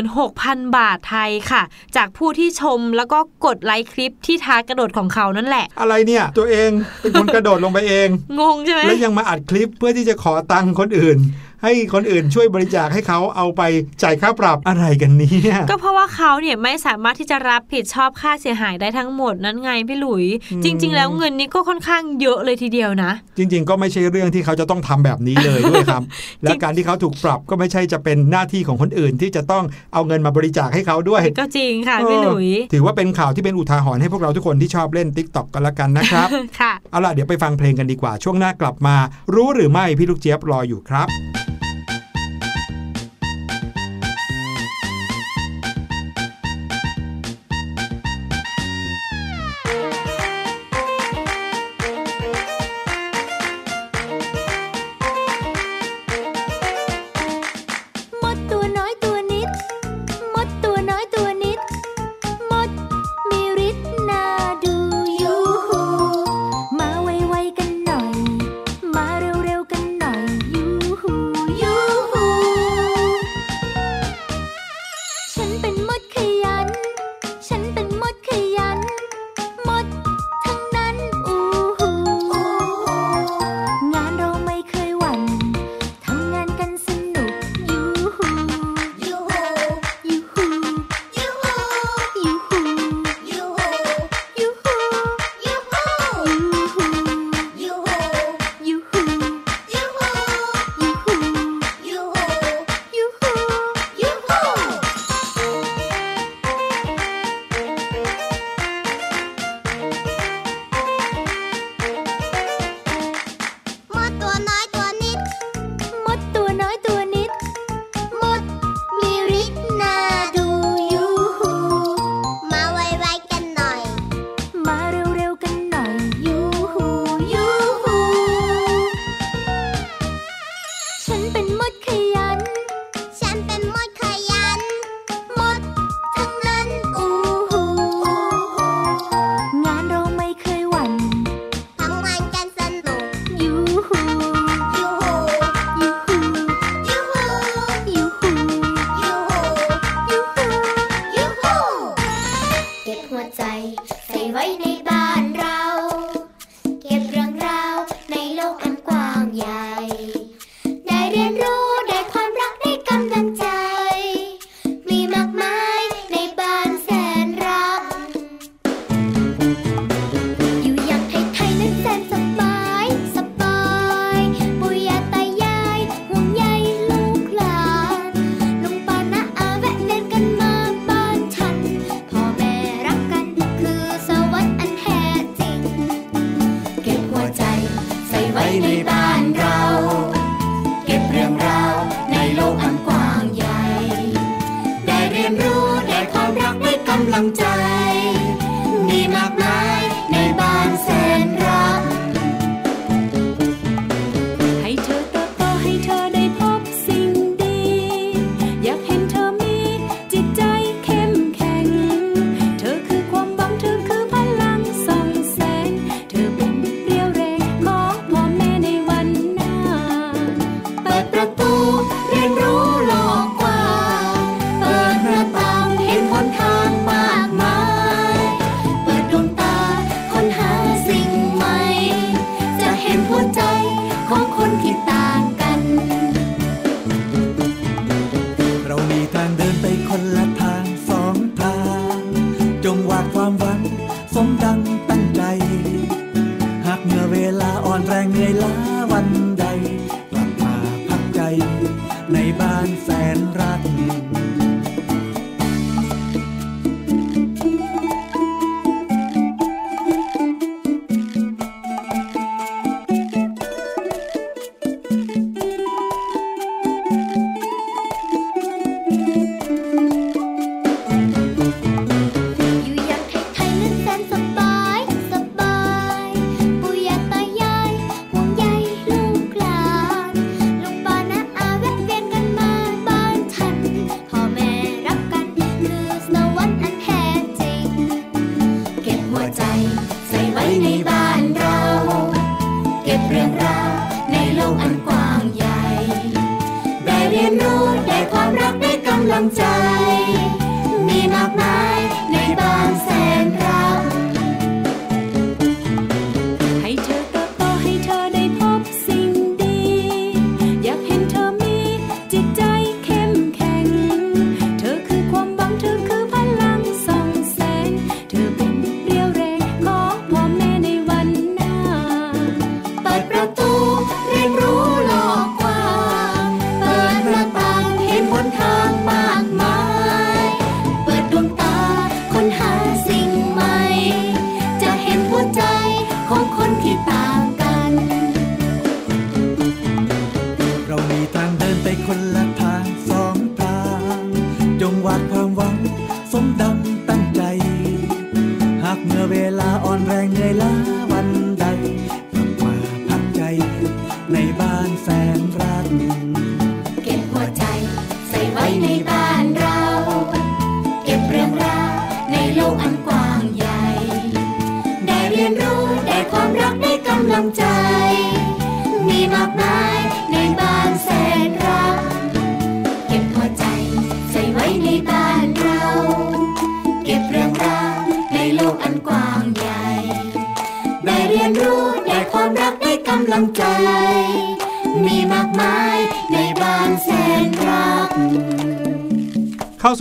46,000 บาทไทยค่ะจากผู้ที่ชมแล้วก็กดไลค์คลิปที่ท้ากระโดดของเขานั่นแหละอะไรเนี่ยตัวเองเป็นคนกระโดดลงไปเองงงใช่ไหมแล้วยังมาอัดคลิปเพื่อที่จะขอตังค์คนอื่นให้คนอื่นช่วยบริจาคให้เขาเอาไปจ่ายค่าปรับอะไรกันเนี่ยก็เพราะว่าเขาเนี่ยไม่สามารถที่จะรับผิดชอบค่าเสียหายได้ทั้งหมดนั้นไงพี่หลุยจริงๆแล้วเงินนี้ก็ค่อนข้างเยอะเลยทีเดียวนะจริงๆก็ไม่ใช่เรื่องที่เขาจะต้องทำแบบนี้เลยด้วยครับ และการที่เขาถูกปรับก็ไม่ใช่จะเป็นหน้าที่ของคนอื่นที่จะต้องเอาเงินมาบริจาคให้เขาด้วยก็จริงค่ะพี่หลุยถือว่าเป็นข่าวที่เป็นอุทาหรณ์ให้พวกเราทุกคนที่ชอบเล่น TikTok กันละกันนะครับ ค่ะเอาล่ะเดี๋ยวไปฟังเพลงกันดีกว่าช่วงหน้ากลับมารู้หรือไม่พี่ลูกเจี๊ยบรออยู่ครับ ที่ต่างกันเรามีทางเดินไปคนละทางสองทางจงวาดความหวังสมดังตั้งใจหากเมื่อเวลาอ่อนแรงเหนื่อยล้าวันใดกลับมาพักใจในบ้านแสนรัก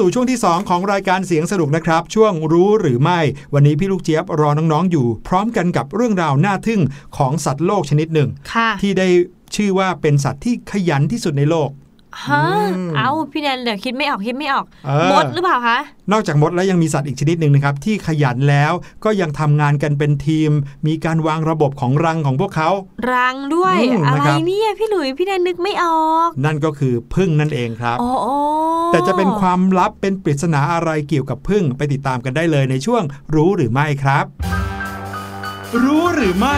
สู่ช่วงที่2ของรายการเสียงสนุกนะครับช่วงรู้หรือไม่วันนี้พี่ลูกเจี๊ยบรอน้องๆอยู่พร้อมกันกับเรื่องราวน่าทึ่งของสัตว์โลกชนิดหนึ่งที่ได้ชื่อว่าเป็นสัตว์ที่ขยันที่สุดในโลกฮะเอาพี่แดนเดี๋ยวคิดไม่ออกมดหรือเปล่าคะนอกจากมดแล้วยังมีสัตว์อีกชนิดหนึ่งนะครับที่ขยันแล้วก็ยังทำงานกันเป็นทีมมีการวางระบบของรังของพวกเขารังด้วยอะไรเนี่ยพี่หลุยพี่แดนนึกไม่ออกนั่นก็คือผึ้งนั่นเองครับแต่จะเป็นความลับเป็นปริศนาอะไรเกี่ยวกับผึ้งไปติดตามกันได้เลยในช่วงรู้หรือไม่ครับรู้หรือไม่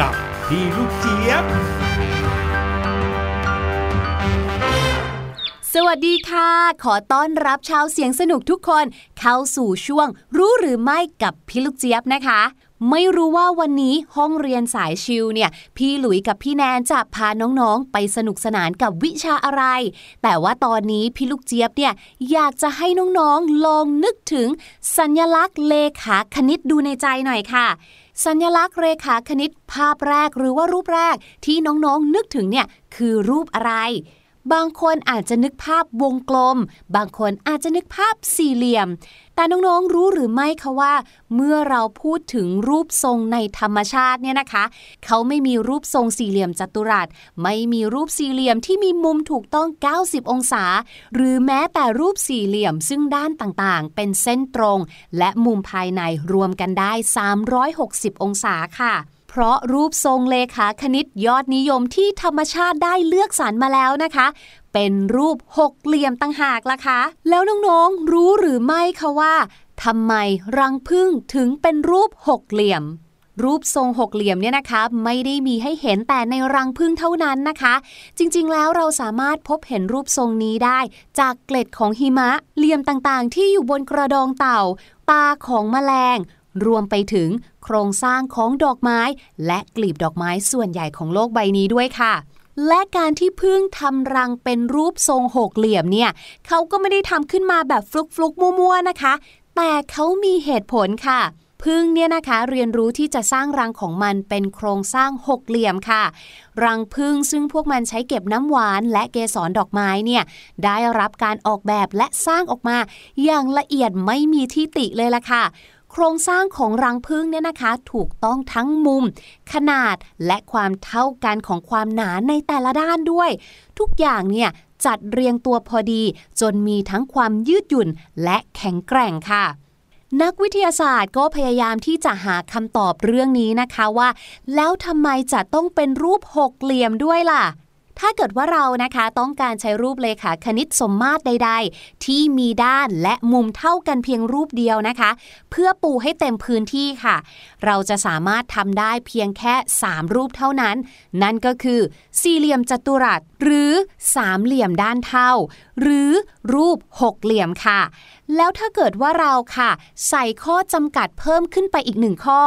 กับพี่ลูกเจี๊ยบสวัสดีค่ะขอต้อนรับชาวเสียงสนุกทุกคนเข้าสู่ช่วงรู้หรือไม่กับพี่ลูกเจี๊ยบนะคะไม่รู้ว่าวันนี้ห้องเรียนสายชิลเนี่ยพี่หลุยกับพี่แนนจะพาน้องๆไปสนุกสนานกับวิชาอะไรแต่ว่าตอนนี้พี่ลูกเจี๊ยบเนี่ยอยากจะให้น้องๆลองนึกถึงสัญลักษณ์เลขาคณิตดูในใจหน่อยค่ะสัญลักษณ์เลขาคณิตภาพแรกหรือว่ารูปแรกที่น้องๆนึกถึงเนี่ยคือรูปอะไรบางคนอาจจะนึกภาพวงกลมบางคนอาจจะนึกภาพสี่เหลี่ยมแต่น้องๆรู้หรือไม่คะว่าเมื่อเราพูดถึงรูปทรงในธรรมชาติเนี่ยนะคะเขาไม่มีรูปทรงสี่เหลี่ยมจัตุรัสไม่มีรูปสี่เหลี่ยมที่มีมุมถูกต้อง90องศาหรือแม้แต่รูปสี่เหลี่ยมซึ่งด้านต่างๆเป็นเส้นตรงและมุมภายในรวมกันได้360องศาค่ะเพราะรูปทรงเลขาคณิตยอดนิยมที่ธรรมชาติได้เลือกสรรมาแล้วนะคะเป็นรูปหกเหลี่ยมต่างหากล่ะคะแล้วน้องๆรู้หรือไม่คะว่าทำไมรังผึ้งถึงเป็นรูปหกเหลี่ยมรูปทรงหกเหลี่ยมเนี่ยนะคะไม่ได้มีให้เห็นแต่ในรังผึ้งเท่านั้นนะคะจริงๆแล้วเราสามารถพบเห็นรูปทรงนี้ได้จากเกล็ดของหิมะเหลี่ยมต่างๆที่อยู่บนกระดองเต่าตาของแมลงรวมไปถึงโครงสร้างของดอกไม้และกลีบดอกไม้ส่วนใหญ่ของโลกใบนี้ด้วยค่ะและการที่ผึ้งทำรังเป็นรูปทรงหกเหลี่ยมเนี่ยเขาก็ไม่ได้ทำขึ้นมาแบบฟลุกๆมั่วๆนะคะแต่เขามีเหตุผลค่ะผ ผึ้งเนี่ยนะคะเรียนรู้ที่จะสร้างรังของมันเป็นโครงสร้างหกเหลี่ยมค่ะรังผึ้งซึ่งพวกมันใช้เก็บน้ำหวานและเกสรดอกไม้เนี่ยได้รับการออกแบบและสร้างออกมาอย่างละเอียดไม่มีที่ติเลยล่ะค่ะโครงสร้างของรังผึ้งเนี่ยนะคะถูกต้องทั้งมุมขนาดและความเท่ากันของความหนาในแต่ละด้านด้วยทุกอย่างเนี่ยจัดเรียงตัวพอดีจนมีทั้งความยืดหยุ่นและแข็งแกร่งค่ะนักวิทยาศาสตร์ก็พยายามที่จะหาคำตอบเรื่องนี้นะคะว่าแล้วทำไมจะต้องเป็นรูปหกเหลี่ยมด้วยล่ะถ้าเกิดว่าเรานะคะต้องการใช้รูปเลขาคณิตสมมาตรใดๆที่มีด้านและมุมเท่ากันเพียงรูปเดียวนะคะเพื่อปูให้เต็มพื้นที่ค่ะเราจะสามารถทำได้เพียงแค่3รูปเท่านั้นนั่นก็คือสี่เหลี่ยมจัตุรัสหรือสามเหลี่ยมด้านเท่าหรือรูปหกเหลี่ยมค่ะแล้วถ้าเกิดว่าเราค่ะใส่ข้อจำกัดเพิ่มขึ้นไปอีก1ข้อ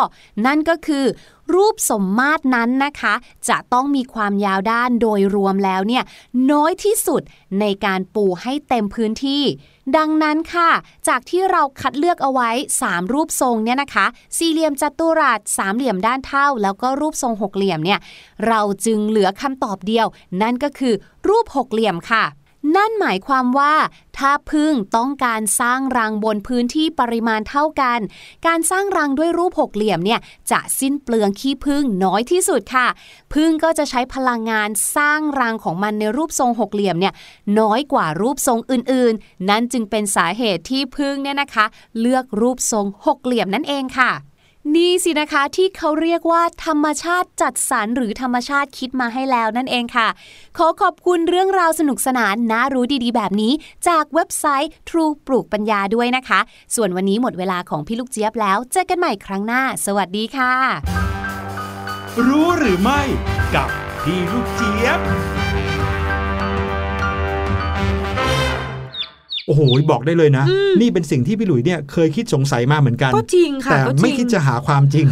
นั่นก็คือรูปสมมาตรนั้นนะคะจะต้องมีความยาวด้านโดยรวมแล้วเนี่ยน้อยที่สุดในการปูให้เต็มพื้นที่ดังนั้นค่ะจากที่เราคัดเลือกเอาไว้3รูปทรงเนี่ยนะคะสี่เหลี่ยมจัตุรัสสามเหลี่ยมด้านเท่าแล้วก็รูปทรงหกเหลี่ยมเนี่ยเราจึงเหลือคำตอบเดียวนั่นก็คือรูปหกเหลี่ยมค่ะนั่นหมายความว่าถ้าผึ้งต้องการสร้างรังบนพื้นที่ปริมาณเท่ากันการสร้างรังด้วยรูปหกเหลี่ยมเนี่ยจะสิ้นเปลืองขี้ผึ้งน้อยที่สุดค่ะผึ้งก็จะใช้พลังงานสร้างรังของมันในรูปทรงหกเหลี่ยมเนี่ยน้อยกว่ารูปทรงอื่นๆนั่นจึงเป็นสาเหตุที่ผึ้งเนี่ยนะคะเลือกรูปทรงหกเหลี่ยมนั่นเองค่ะนี่สินะคะที่เขาเรียกว่าธรรมชาติจัดสรรหรือธรรมชาติคิดมาให้แล้วนั่นเองค่ะขอขอบคุณเรื่องราวสนุกสนานน่ารู้ดีๆแบบนี้จากเว็บไซต์ True ปลูกปัญญาด้วยนะคะส่วนวันนี้หมดเวลาของพี่ลูกเจี๊ยบแล้วเจอกันใหม่ครั้งหน้าสวัสดีค่ะรู้หรือไม่กับพี่ลูกเจี๊ยบโอ้โหบอกได้เลยนะนี่เป็นสิ่งที่พี่หลุยเนี่ยเคยคิดสงสัยมาเหมือนกันก็จริงค่ะแต่ไม่คิดจะหาความจริง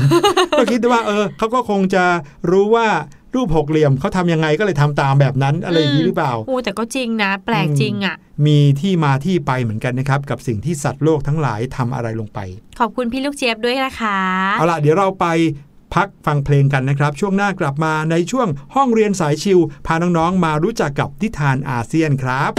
ก็คิดว่าเขาก็คงจะรู้ว่ารูปหกเหลี่ยมเขาทำยังไงก็เลยทำตามแบบนั้นอะไรอย่างนี้หรือเปล่าโอ้แต่ก็จริงนะแปลกจริงอ่ะมีที่มาที่ไปเหมือนกันนะครับกับสิ่งที่สัตว์โลกทั้งหลายทำอะไรลงไปขอบคุณพี่ลูกเจี๊ยบด้วยนะคะเอาล่ะเดี๋ยวเราไปพักฟังเพลงกันนะครับช่วงหน้ากลับมาในช่วงห้องเรียนสายชิลพาน้องๆมารู้จักกับนิทานอาเซียนครับ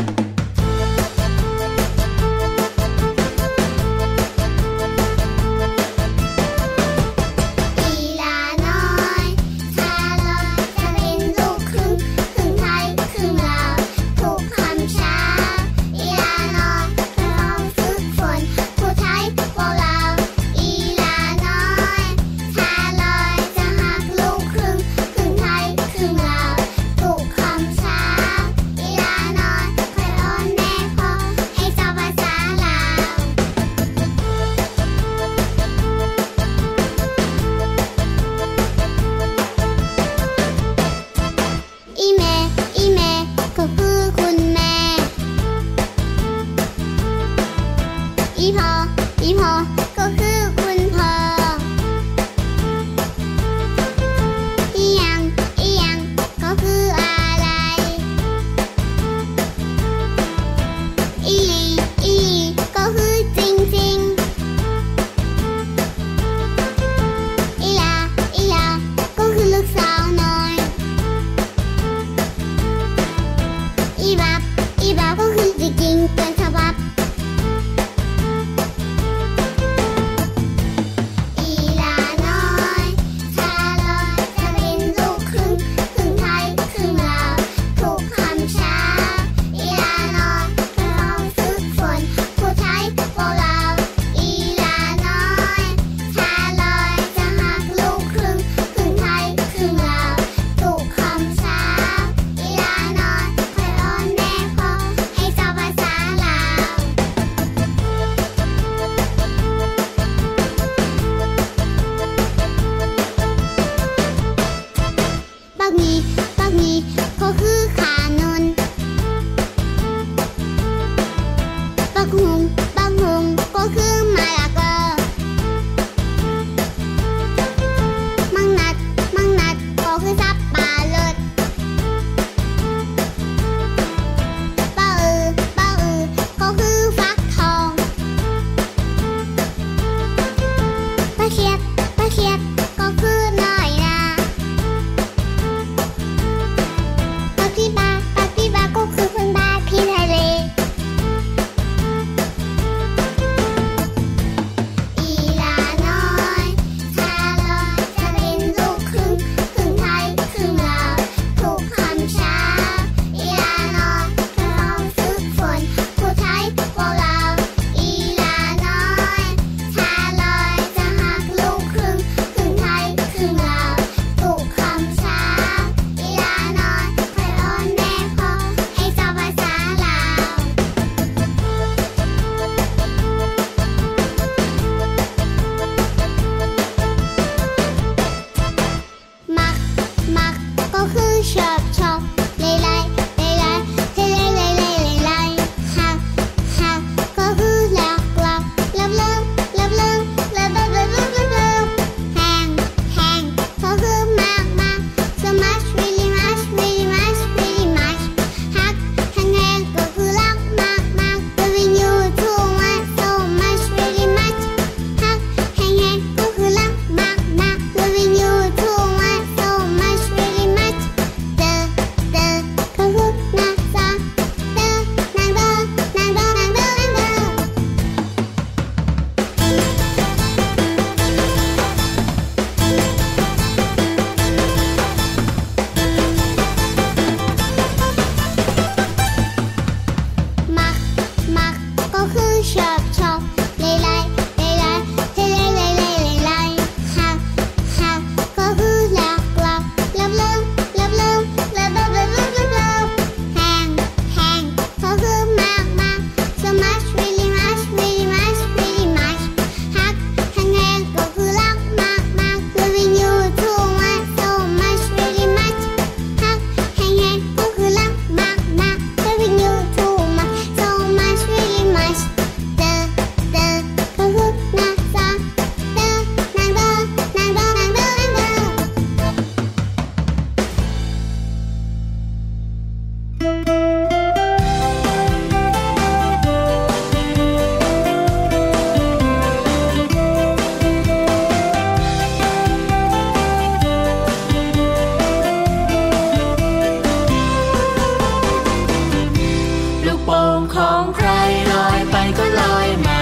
ของใครลอยไปก็ลอยมา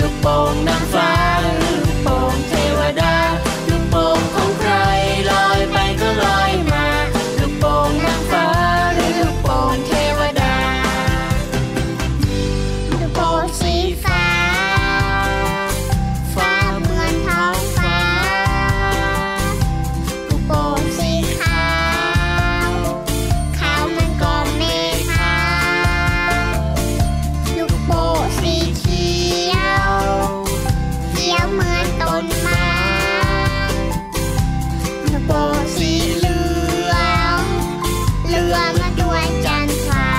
ลูกโป่งนางฟ้าลูกโป่งเทวดาลูกโป่งของใครลอยไปก็ลอยมาลูกโป่งนางฟ้าลูกโป่งเทวดาลูกโป่งสีฟ้าฟ้าเหมือนท้องฟ้าลูกโป่งสีขาวขาวเหมือนกองเมฆาลูกโป่งสีเขียวเขียวเหมือนต้นไม้ลูกโป่งสีเหลืองเหลืองมาด้วยจันทรา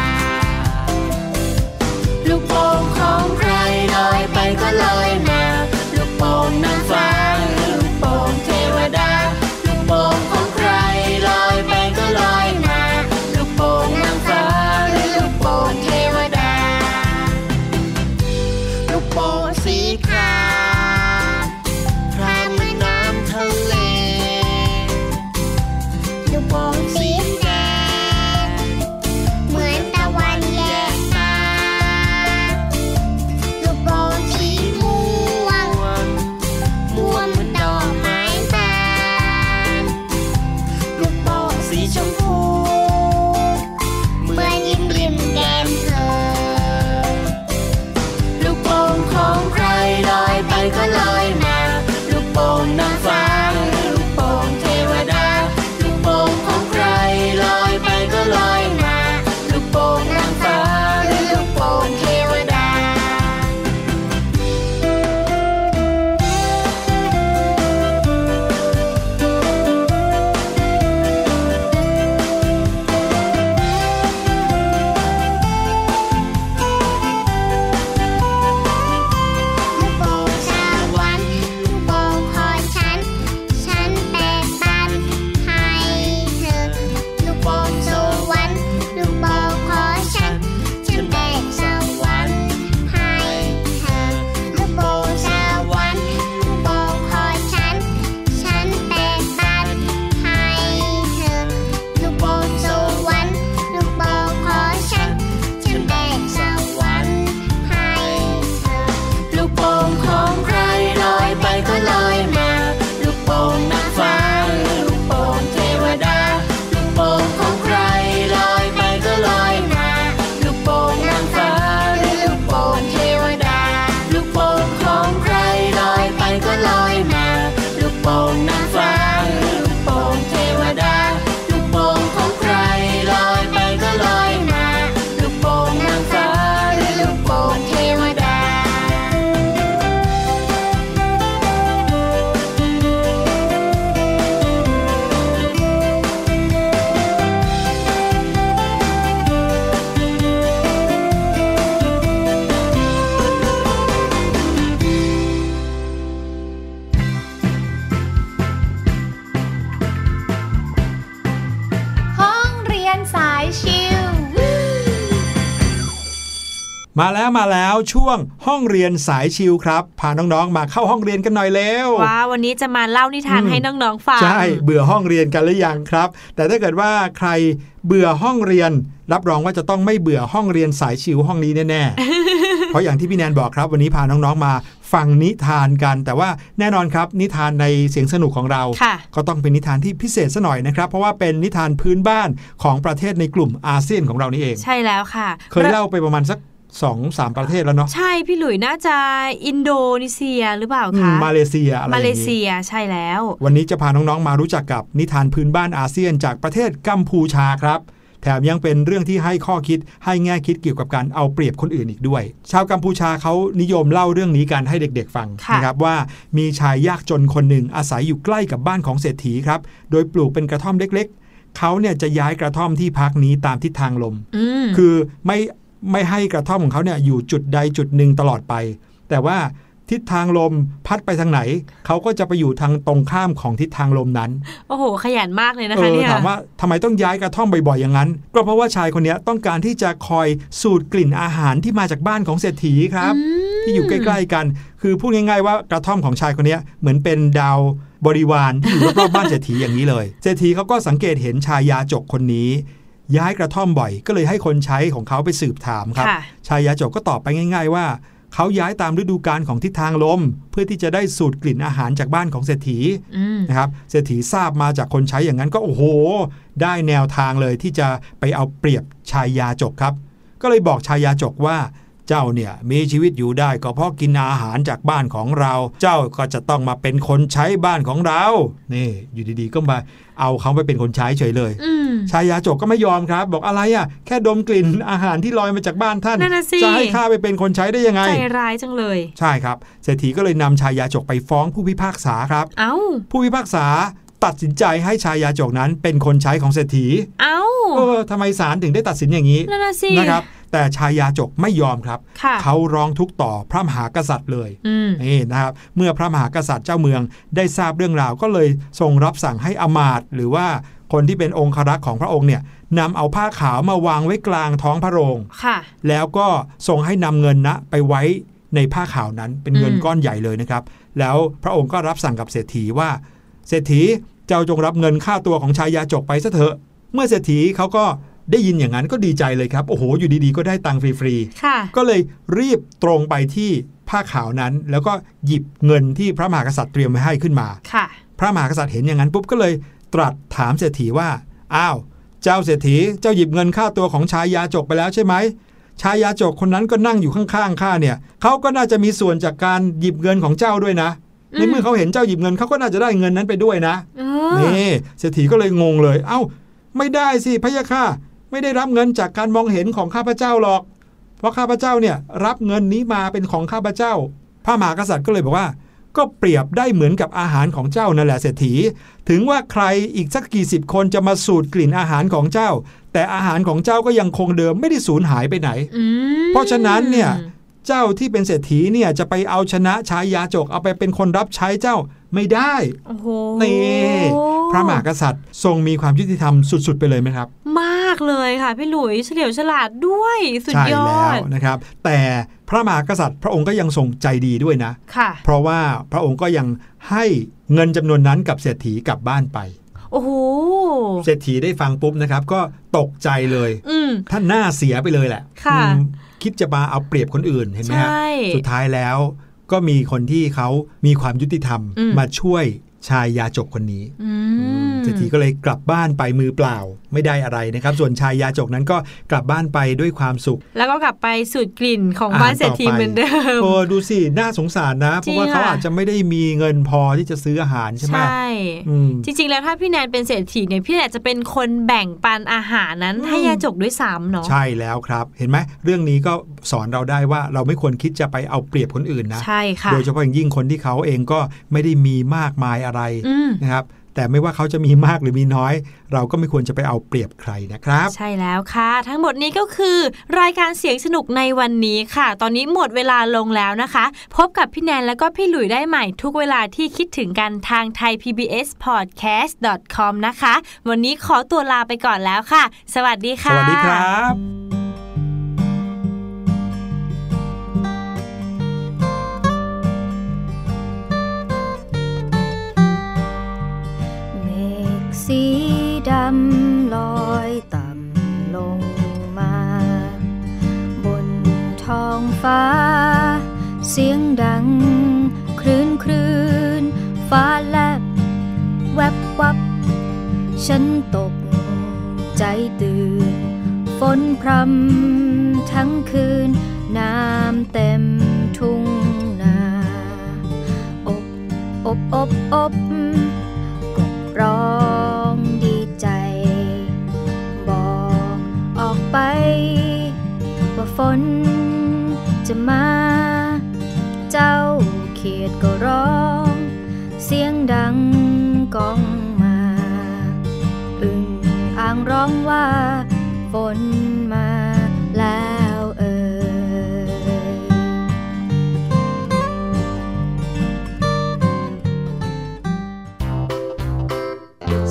ลูกโป่งของใครลอยไปก็ลอยมาลูกโป่งนางฟ้าลูกโป่งเทวดาลูกโป่งของใครลอยไปก็ลอยมาลูกโป่งนางฟ้าลูกโป่งเทวดาลูกโป่งสีขาวคล้ายเหมือนน้ำทะเลลูกโป่งสีแดงเหมือนตะวันแยกตาลูกโป่งสีม่วงม่วงเหมือนดอกไม้บานลูกโป่งสีชมพูเหมือนยิ้มริมแก้มเธอลูกโป่งของใครลอยไปก็ลอยมาลูกโป่งนางฟ้าลูกโป่งเทวดาลูกโป่งของใครลอยไปก็ลอยมาลูกโป่งนางฟ้าลูกโป่งเทวดาลูกโป่งสวรรค์ลูกโป่งของฉันฉันแบ่งปันให้เธอลูกโป่งสวรรค์ลูกโป่งของฉันฉันแบ่งสวรรค์ให้เธอลูกโป่งสวรรค์ลูกโป่งของฉันฉันแบ่งปันให้เธอลูกโป่งสวรรค์ลูกโป่งของฉันฉันแบ่งสวรรค์ให้เธอ ลูกโป่งของใครลอยไปก็ลอยมาลูกโป่งนางฟ้าลูกโป่งเทวดาลูกโป่งของใครลอยไปก็ลอยมาลูกโป่งนางฟ้าลูกโป่งเทวดาลูกโป่งของใครลอยไปก็ลอยมาลูกโป่งนางฟ้าลูกโป่งเทวดาลูกโป่งของใครลอยไปก็ลอยมาลูกโป่งนางฟ้าลูกโป่งเทวดาห้องเรียนสายชิล มาแล้วช่วงห้องเรียนสายชิลครับพาน้องๆมาเข้าห้องเรียนกันหน่อยเร็วว้าวันนี้จะมาเล่านิทานให้น้องๆฟังใช่เบื่อห้องเรียนกันหรือยังครับแต่ถ้าเกิดว่าใครเบื่อห้องเรียนรับรองว่าจะต้องไม่เบื่อห้องเรียนสายชิลห้องนี้แน่ๆ เพราะอย่างที่พี่แนนบอกครับวันนี้พาน้องๆมาฟังนิทานกันแต่ว่าแน่นอนครับนิทานในเสียงสนุกของเราก็ต้องเป็นนิทานที่พิเศษซะหน่อยนะครับเพราะว่าเป็นนิทานพื้นบ้านของประเทศในกลุ่มอาเซียนของเรานี่เองใช่แล้วค่ะเคยเล่าไปประมาณสัก2-3 ประเทศแล้วเนาะใช่พี่หลุยน่าจะอินโดนีเซียหรือเปล่าคะมาเลเซียใช่แล้ววันนี้จะพาน้องๆมารู้จักกับนิทานพื้นบ้านอาเซียนจากประเทศกัมพูชาครับแถมยังเป็นเรื่องที่ให้ข้อคิดให้แง่คิดเกี่ยวกับการเอาเปรียบคนอื่นอีกด้วยชาวกัมพูชาเขานิยมเล่าเรื่องนี้กันให้เด็กๆฟังนะครับว่ามีชายยากจนคนหนึ่งอาศัยอยู่ใกล้กับบ้านของเศรษฐีครับโดยปลูกเป็นกระท่อมเล็กๆเขาเนี่ยจะย้ายกระท่อมที่พักนี้ตามทิศทางลมคือไม่ให้กระท่อมของเขาเนี่ยอยู่จุดใดจุดหนึ่งตลอดไปแต่ว่าทิศทางลมพัดไปทางไหนเขาก็จะไปอยู่ทางตรงข้ามของทิศทางลมนั้นโอ้โหขยันมากเลยนะคะเนี่ยถามว่าทำไมต้องย้ายกระท่อมบ่อยๆอย่างนั้นก็เพราะว่าชายคนนี้ต้องการที่จะคอยสูดกลิ่นอาหารที่มาจากบ้านของเศรษฐีครับที่อยู่ใกล้ๆกันคือพูดง่ายๆว่ากระท่อมของชายคนนี้เหมือนเป็นดาวบริวารที่อยู่รอบๆบ้านเศรษฐีอย่างนี้เลยเศรษฐีเขาก็สังเกตเห็นชายยาจกคนนี้ ย้ายกระท่อมบ่อยก็เลยให้คนใช้ของเขาไปสืบถามครับชายยาจกก็ตอบไปง่ายๆว่าเขาย้ายตามฤดูกาลของทิศทางลมเพื่อที่จะได้สูตรกลิ่นอาหารจากบ้านของเศรษฐีนะครับเศรษฐีทราบมาจากคนใช้อย่างนั้นก็โอ้โหได้แนวทางเลยที่จะไปเอาเปรียบชายยาจกครับก็เลยบอกชายยาจกว่าเจ้าเนี่ยมีชีวิตอยู่ได้ก็เพราะกินอาหารจากบ้านของเราเจ้าก็จะต้องมาเป็นคนใช้บ้านของเรานี่อยู่ดีๆก็มาเอาเขาไปเป็นคนใช้เฉยเลยชายยาจกก็ไม่ยอมครับบอกอะไรอ่ะแค่ดมกลิ่นอาหารที่ลอยมาจากบ้านท่านจะให้ข้าไปเป็นคนใช้ได้ยังไงใจร้ายจังเลยใช่ครับเศรษฐีก็เลยนำชายยาจกไปฟ้องผู้พิพากษาครับผู้พิพากษาตัดสินใจให้ชายยาจกนั้นเป็นคนใช้ของเศรษฐีทำไมศาลถึงได้ตัดสินอย่างนี้นะครับแต่ชายาจกไม่ยอมครับเขาร้องทุกข์ต่อพระมหากษัตริย์เลยนี่นะครับเมื่อพระมหากษัตริย์เจ้าเมืองได้ทราบเรื่องราวก็เลยทรงรับสั่งให้อมาตย์หรือว่าคนที่เป็นองครักษ์ของพระองค์เนี่ยนำเอาผ้าขาวมาวางไว้กลางท้องพระโรงแล้วก็ทรงให้นำเงินนะไปไว้ในผ้าขาวนั้นเป็นเงินก้อนใหญ่เลยนะครับแล้วพระองค์ก็รับสั่งกับเศรษฐีว่าเศรษฐีเจ้าจงรับเงินค่าตัวของชายาจกไปซะเถอะเมื่อเศรษฐีเขาก็ได้ยินอย่างนั้นก็ดีใจเลยครับโอ้โหอยู่ดีๆก็ได้ตังค์ฟรีๆก็เลยรีบตรงไปที่ผ้าขาวนั้นแล้วก็หยิบเงินที่พระมหากษัตริย์เตรียมไว้ให้ขึ้นมาพระมหากษัตริย์เห็นอย่างนั้นปุ๊บก็เลยตรัสถามเศรษฐีว่าอ้าวเจ้าเศรษฐีเจ้าหยิบเงินค่าตัวของชายาจกไปแล้วใช่ไหมชายาจกคนนั้นก็นั่งอยู่ข้างๆข้าเนี่ยเขาก็น่าจะมีส่วนจากการหยิบเงินของเจ้าด้วยนะในเมื่อเขาเห็นเจ้าหยิบเงินเขาก็น่าจะได้เงินนั้นไปด้วยนะนี่เศรษฐีก็เลยงงเลยเอ้าไม่ได้สิพะยะค่ะไม่ได้รับเงินจากการมองเห็นของข้าพเจ้าหรอกเพราะข้าพเจ้าเนี่ยรับเงินนี้มาเป็นของข้าพเจ้าพระมหากษัตริย์ก็เลยบอกว่าก็เปรียบได้เหมือนกับอาหารของเจ้านั่นแหละเศรษฐีถึงว่าใครอีกสักกี่สิบคนจะมาสูดกลิ่นอาหารของเจ้าแต่อาหารของเจ้าก็ยังคงเดิมไม่ได้สูญหายไปไหนเพราะฉะนั้นเนี่ยเจ้าที่เป็นเศรษฐีเนี่ยจะไปเอาชนะชายาจกเอาไปเป็นคนรับใช้เจ้าไม่ได้นี่พระมหากษัตริย์ทรงมีความยุติธรรมสุดๆไปเลยไหมครับมากเลยค่ะพี่หลุยเฉลียวฉลาดด้วยสุดยอดใช่แล้วนะครับแต่พระมหากษัตริย์พระองค์ก็ยังทรงใจดีด้วยนะเพราะว่าพระองค์ก็ยังให้เงินจำนวนนั้นกับเศรษฐีกลับบ้านไปโอ้โหเศรษฐีได้ฟังปุ๊บนะครับก็ตกใจเลยท่านหน้าเสียไปเลยแหละคิดจะมาเอาเปรียบคนอื่นเห็นไหมฮะสุดท้ายแล้วก็มีคนที่เขามีความยุติธรรมมาช่วยชายยาจกคนนี้เศรษฐีก็เลยกลับบ้านไปมือเปล่าไม่ได้อะไรนะครับส่วนชายยาจกนั้นก็กลับบ้านไปด้วยความสุขแล้วก็กลับไปสูดกลิ่นของบ้านเศรษฐีเหมือนเดิมโอ้ดูสิน่าสงสารนะเพราะว่าเขาอาจจะไม่ได้มีเงินพอที่จะซื้ออาหารใช่ไหมใช่จริงๆแล้วถ้าพี่แนนเป็นเศรษฐีเนี่ยพี่แนนจะเป็นคนแบ่งปันอาหารนั้นให้ยาจกด้วยซ้ำเนาะใช่แล้วครับเห็นไหมเรื่องนี้ก็สอนเราได้ว่าเราไม่ควรคิดจะไปเอาเปรียบคนอื่นนะใช่ค่ะโดยเฉพาะอย่างยิ่งคนที่เขาเองก็ไม่ได้มีมากมายอะไรนะครับแต่ไม่ว่าเขาจะมีมากหรือมีน้อยเราก็ไม่ควรจะไปเอาเปรียบใครนะครับใช่แล้วค่ะทั้งหมดนี้ก็คือรายการเสียงสนุกในวันนี้ค่ะตอนนี้หมดเวลาลงแล้วนะคะพบกับพี่แนนแล้วก็พี่หลุยได้ใหม่ทุกเวลาที่คิดถึงกันทาง thaipbspodcast.com นะคะวันนี้ขอตัวลาไปก่อนแล้วค่ะสวัสดีค่ะสวัสดีครับสีดำลอยต่ำลงมาบนท้องฟ้าเสียงดังคลื่นฟ้าแลบแวบวับฉันตกใจตื่นฝนพรำทั้งคืนน้ำเต็มทุ่งนาอบกบร้องบอกออกไปว่าฝนจะมาเจ้าเขียดก็ร้องเสียงดังก้องมาอึ่งอ่างร้องว่าฝนมาแล้วเอ่ย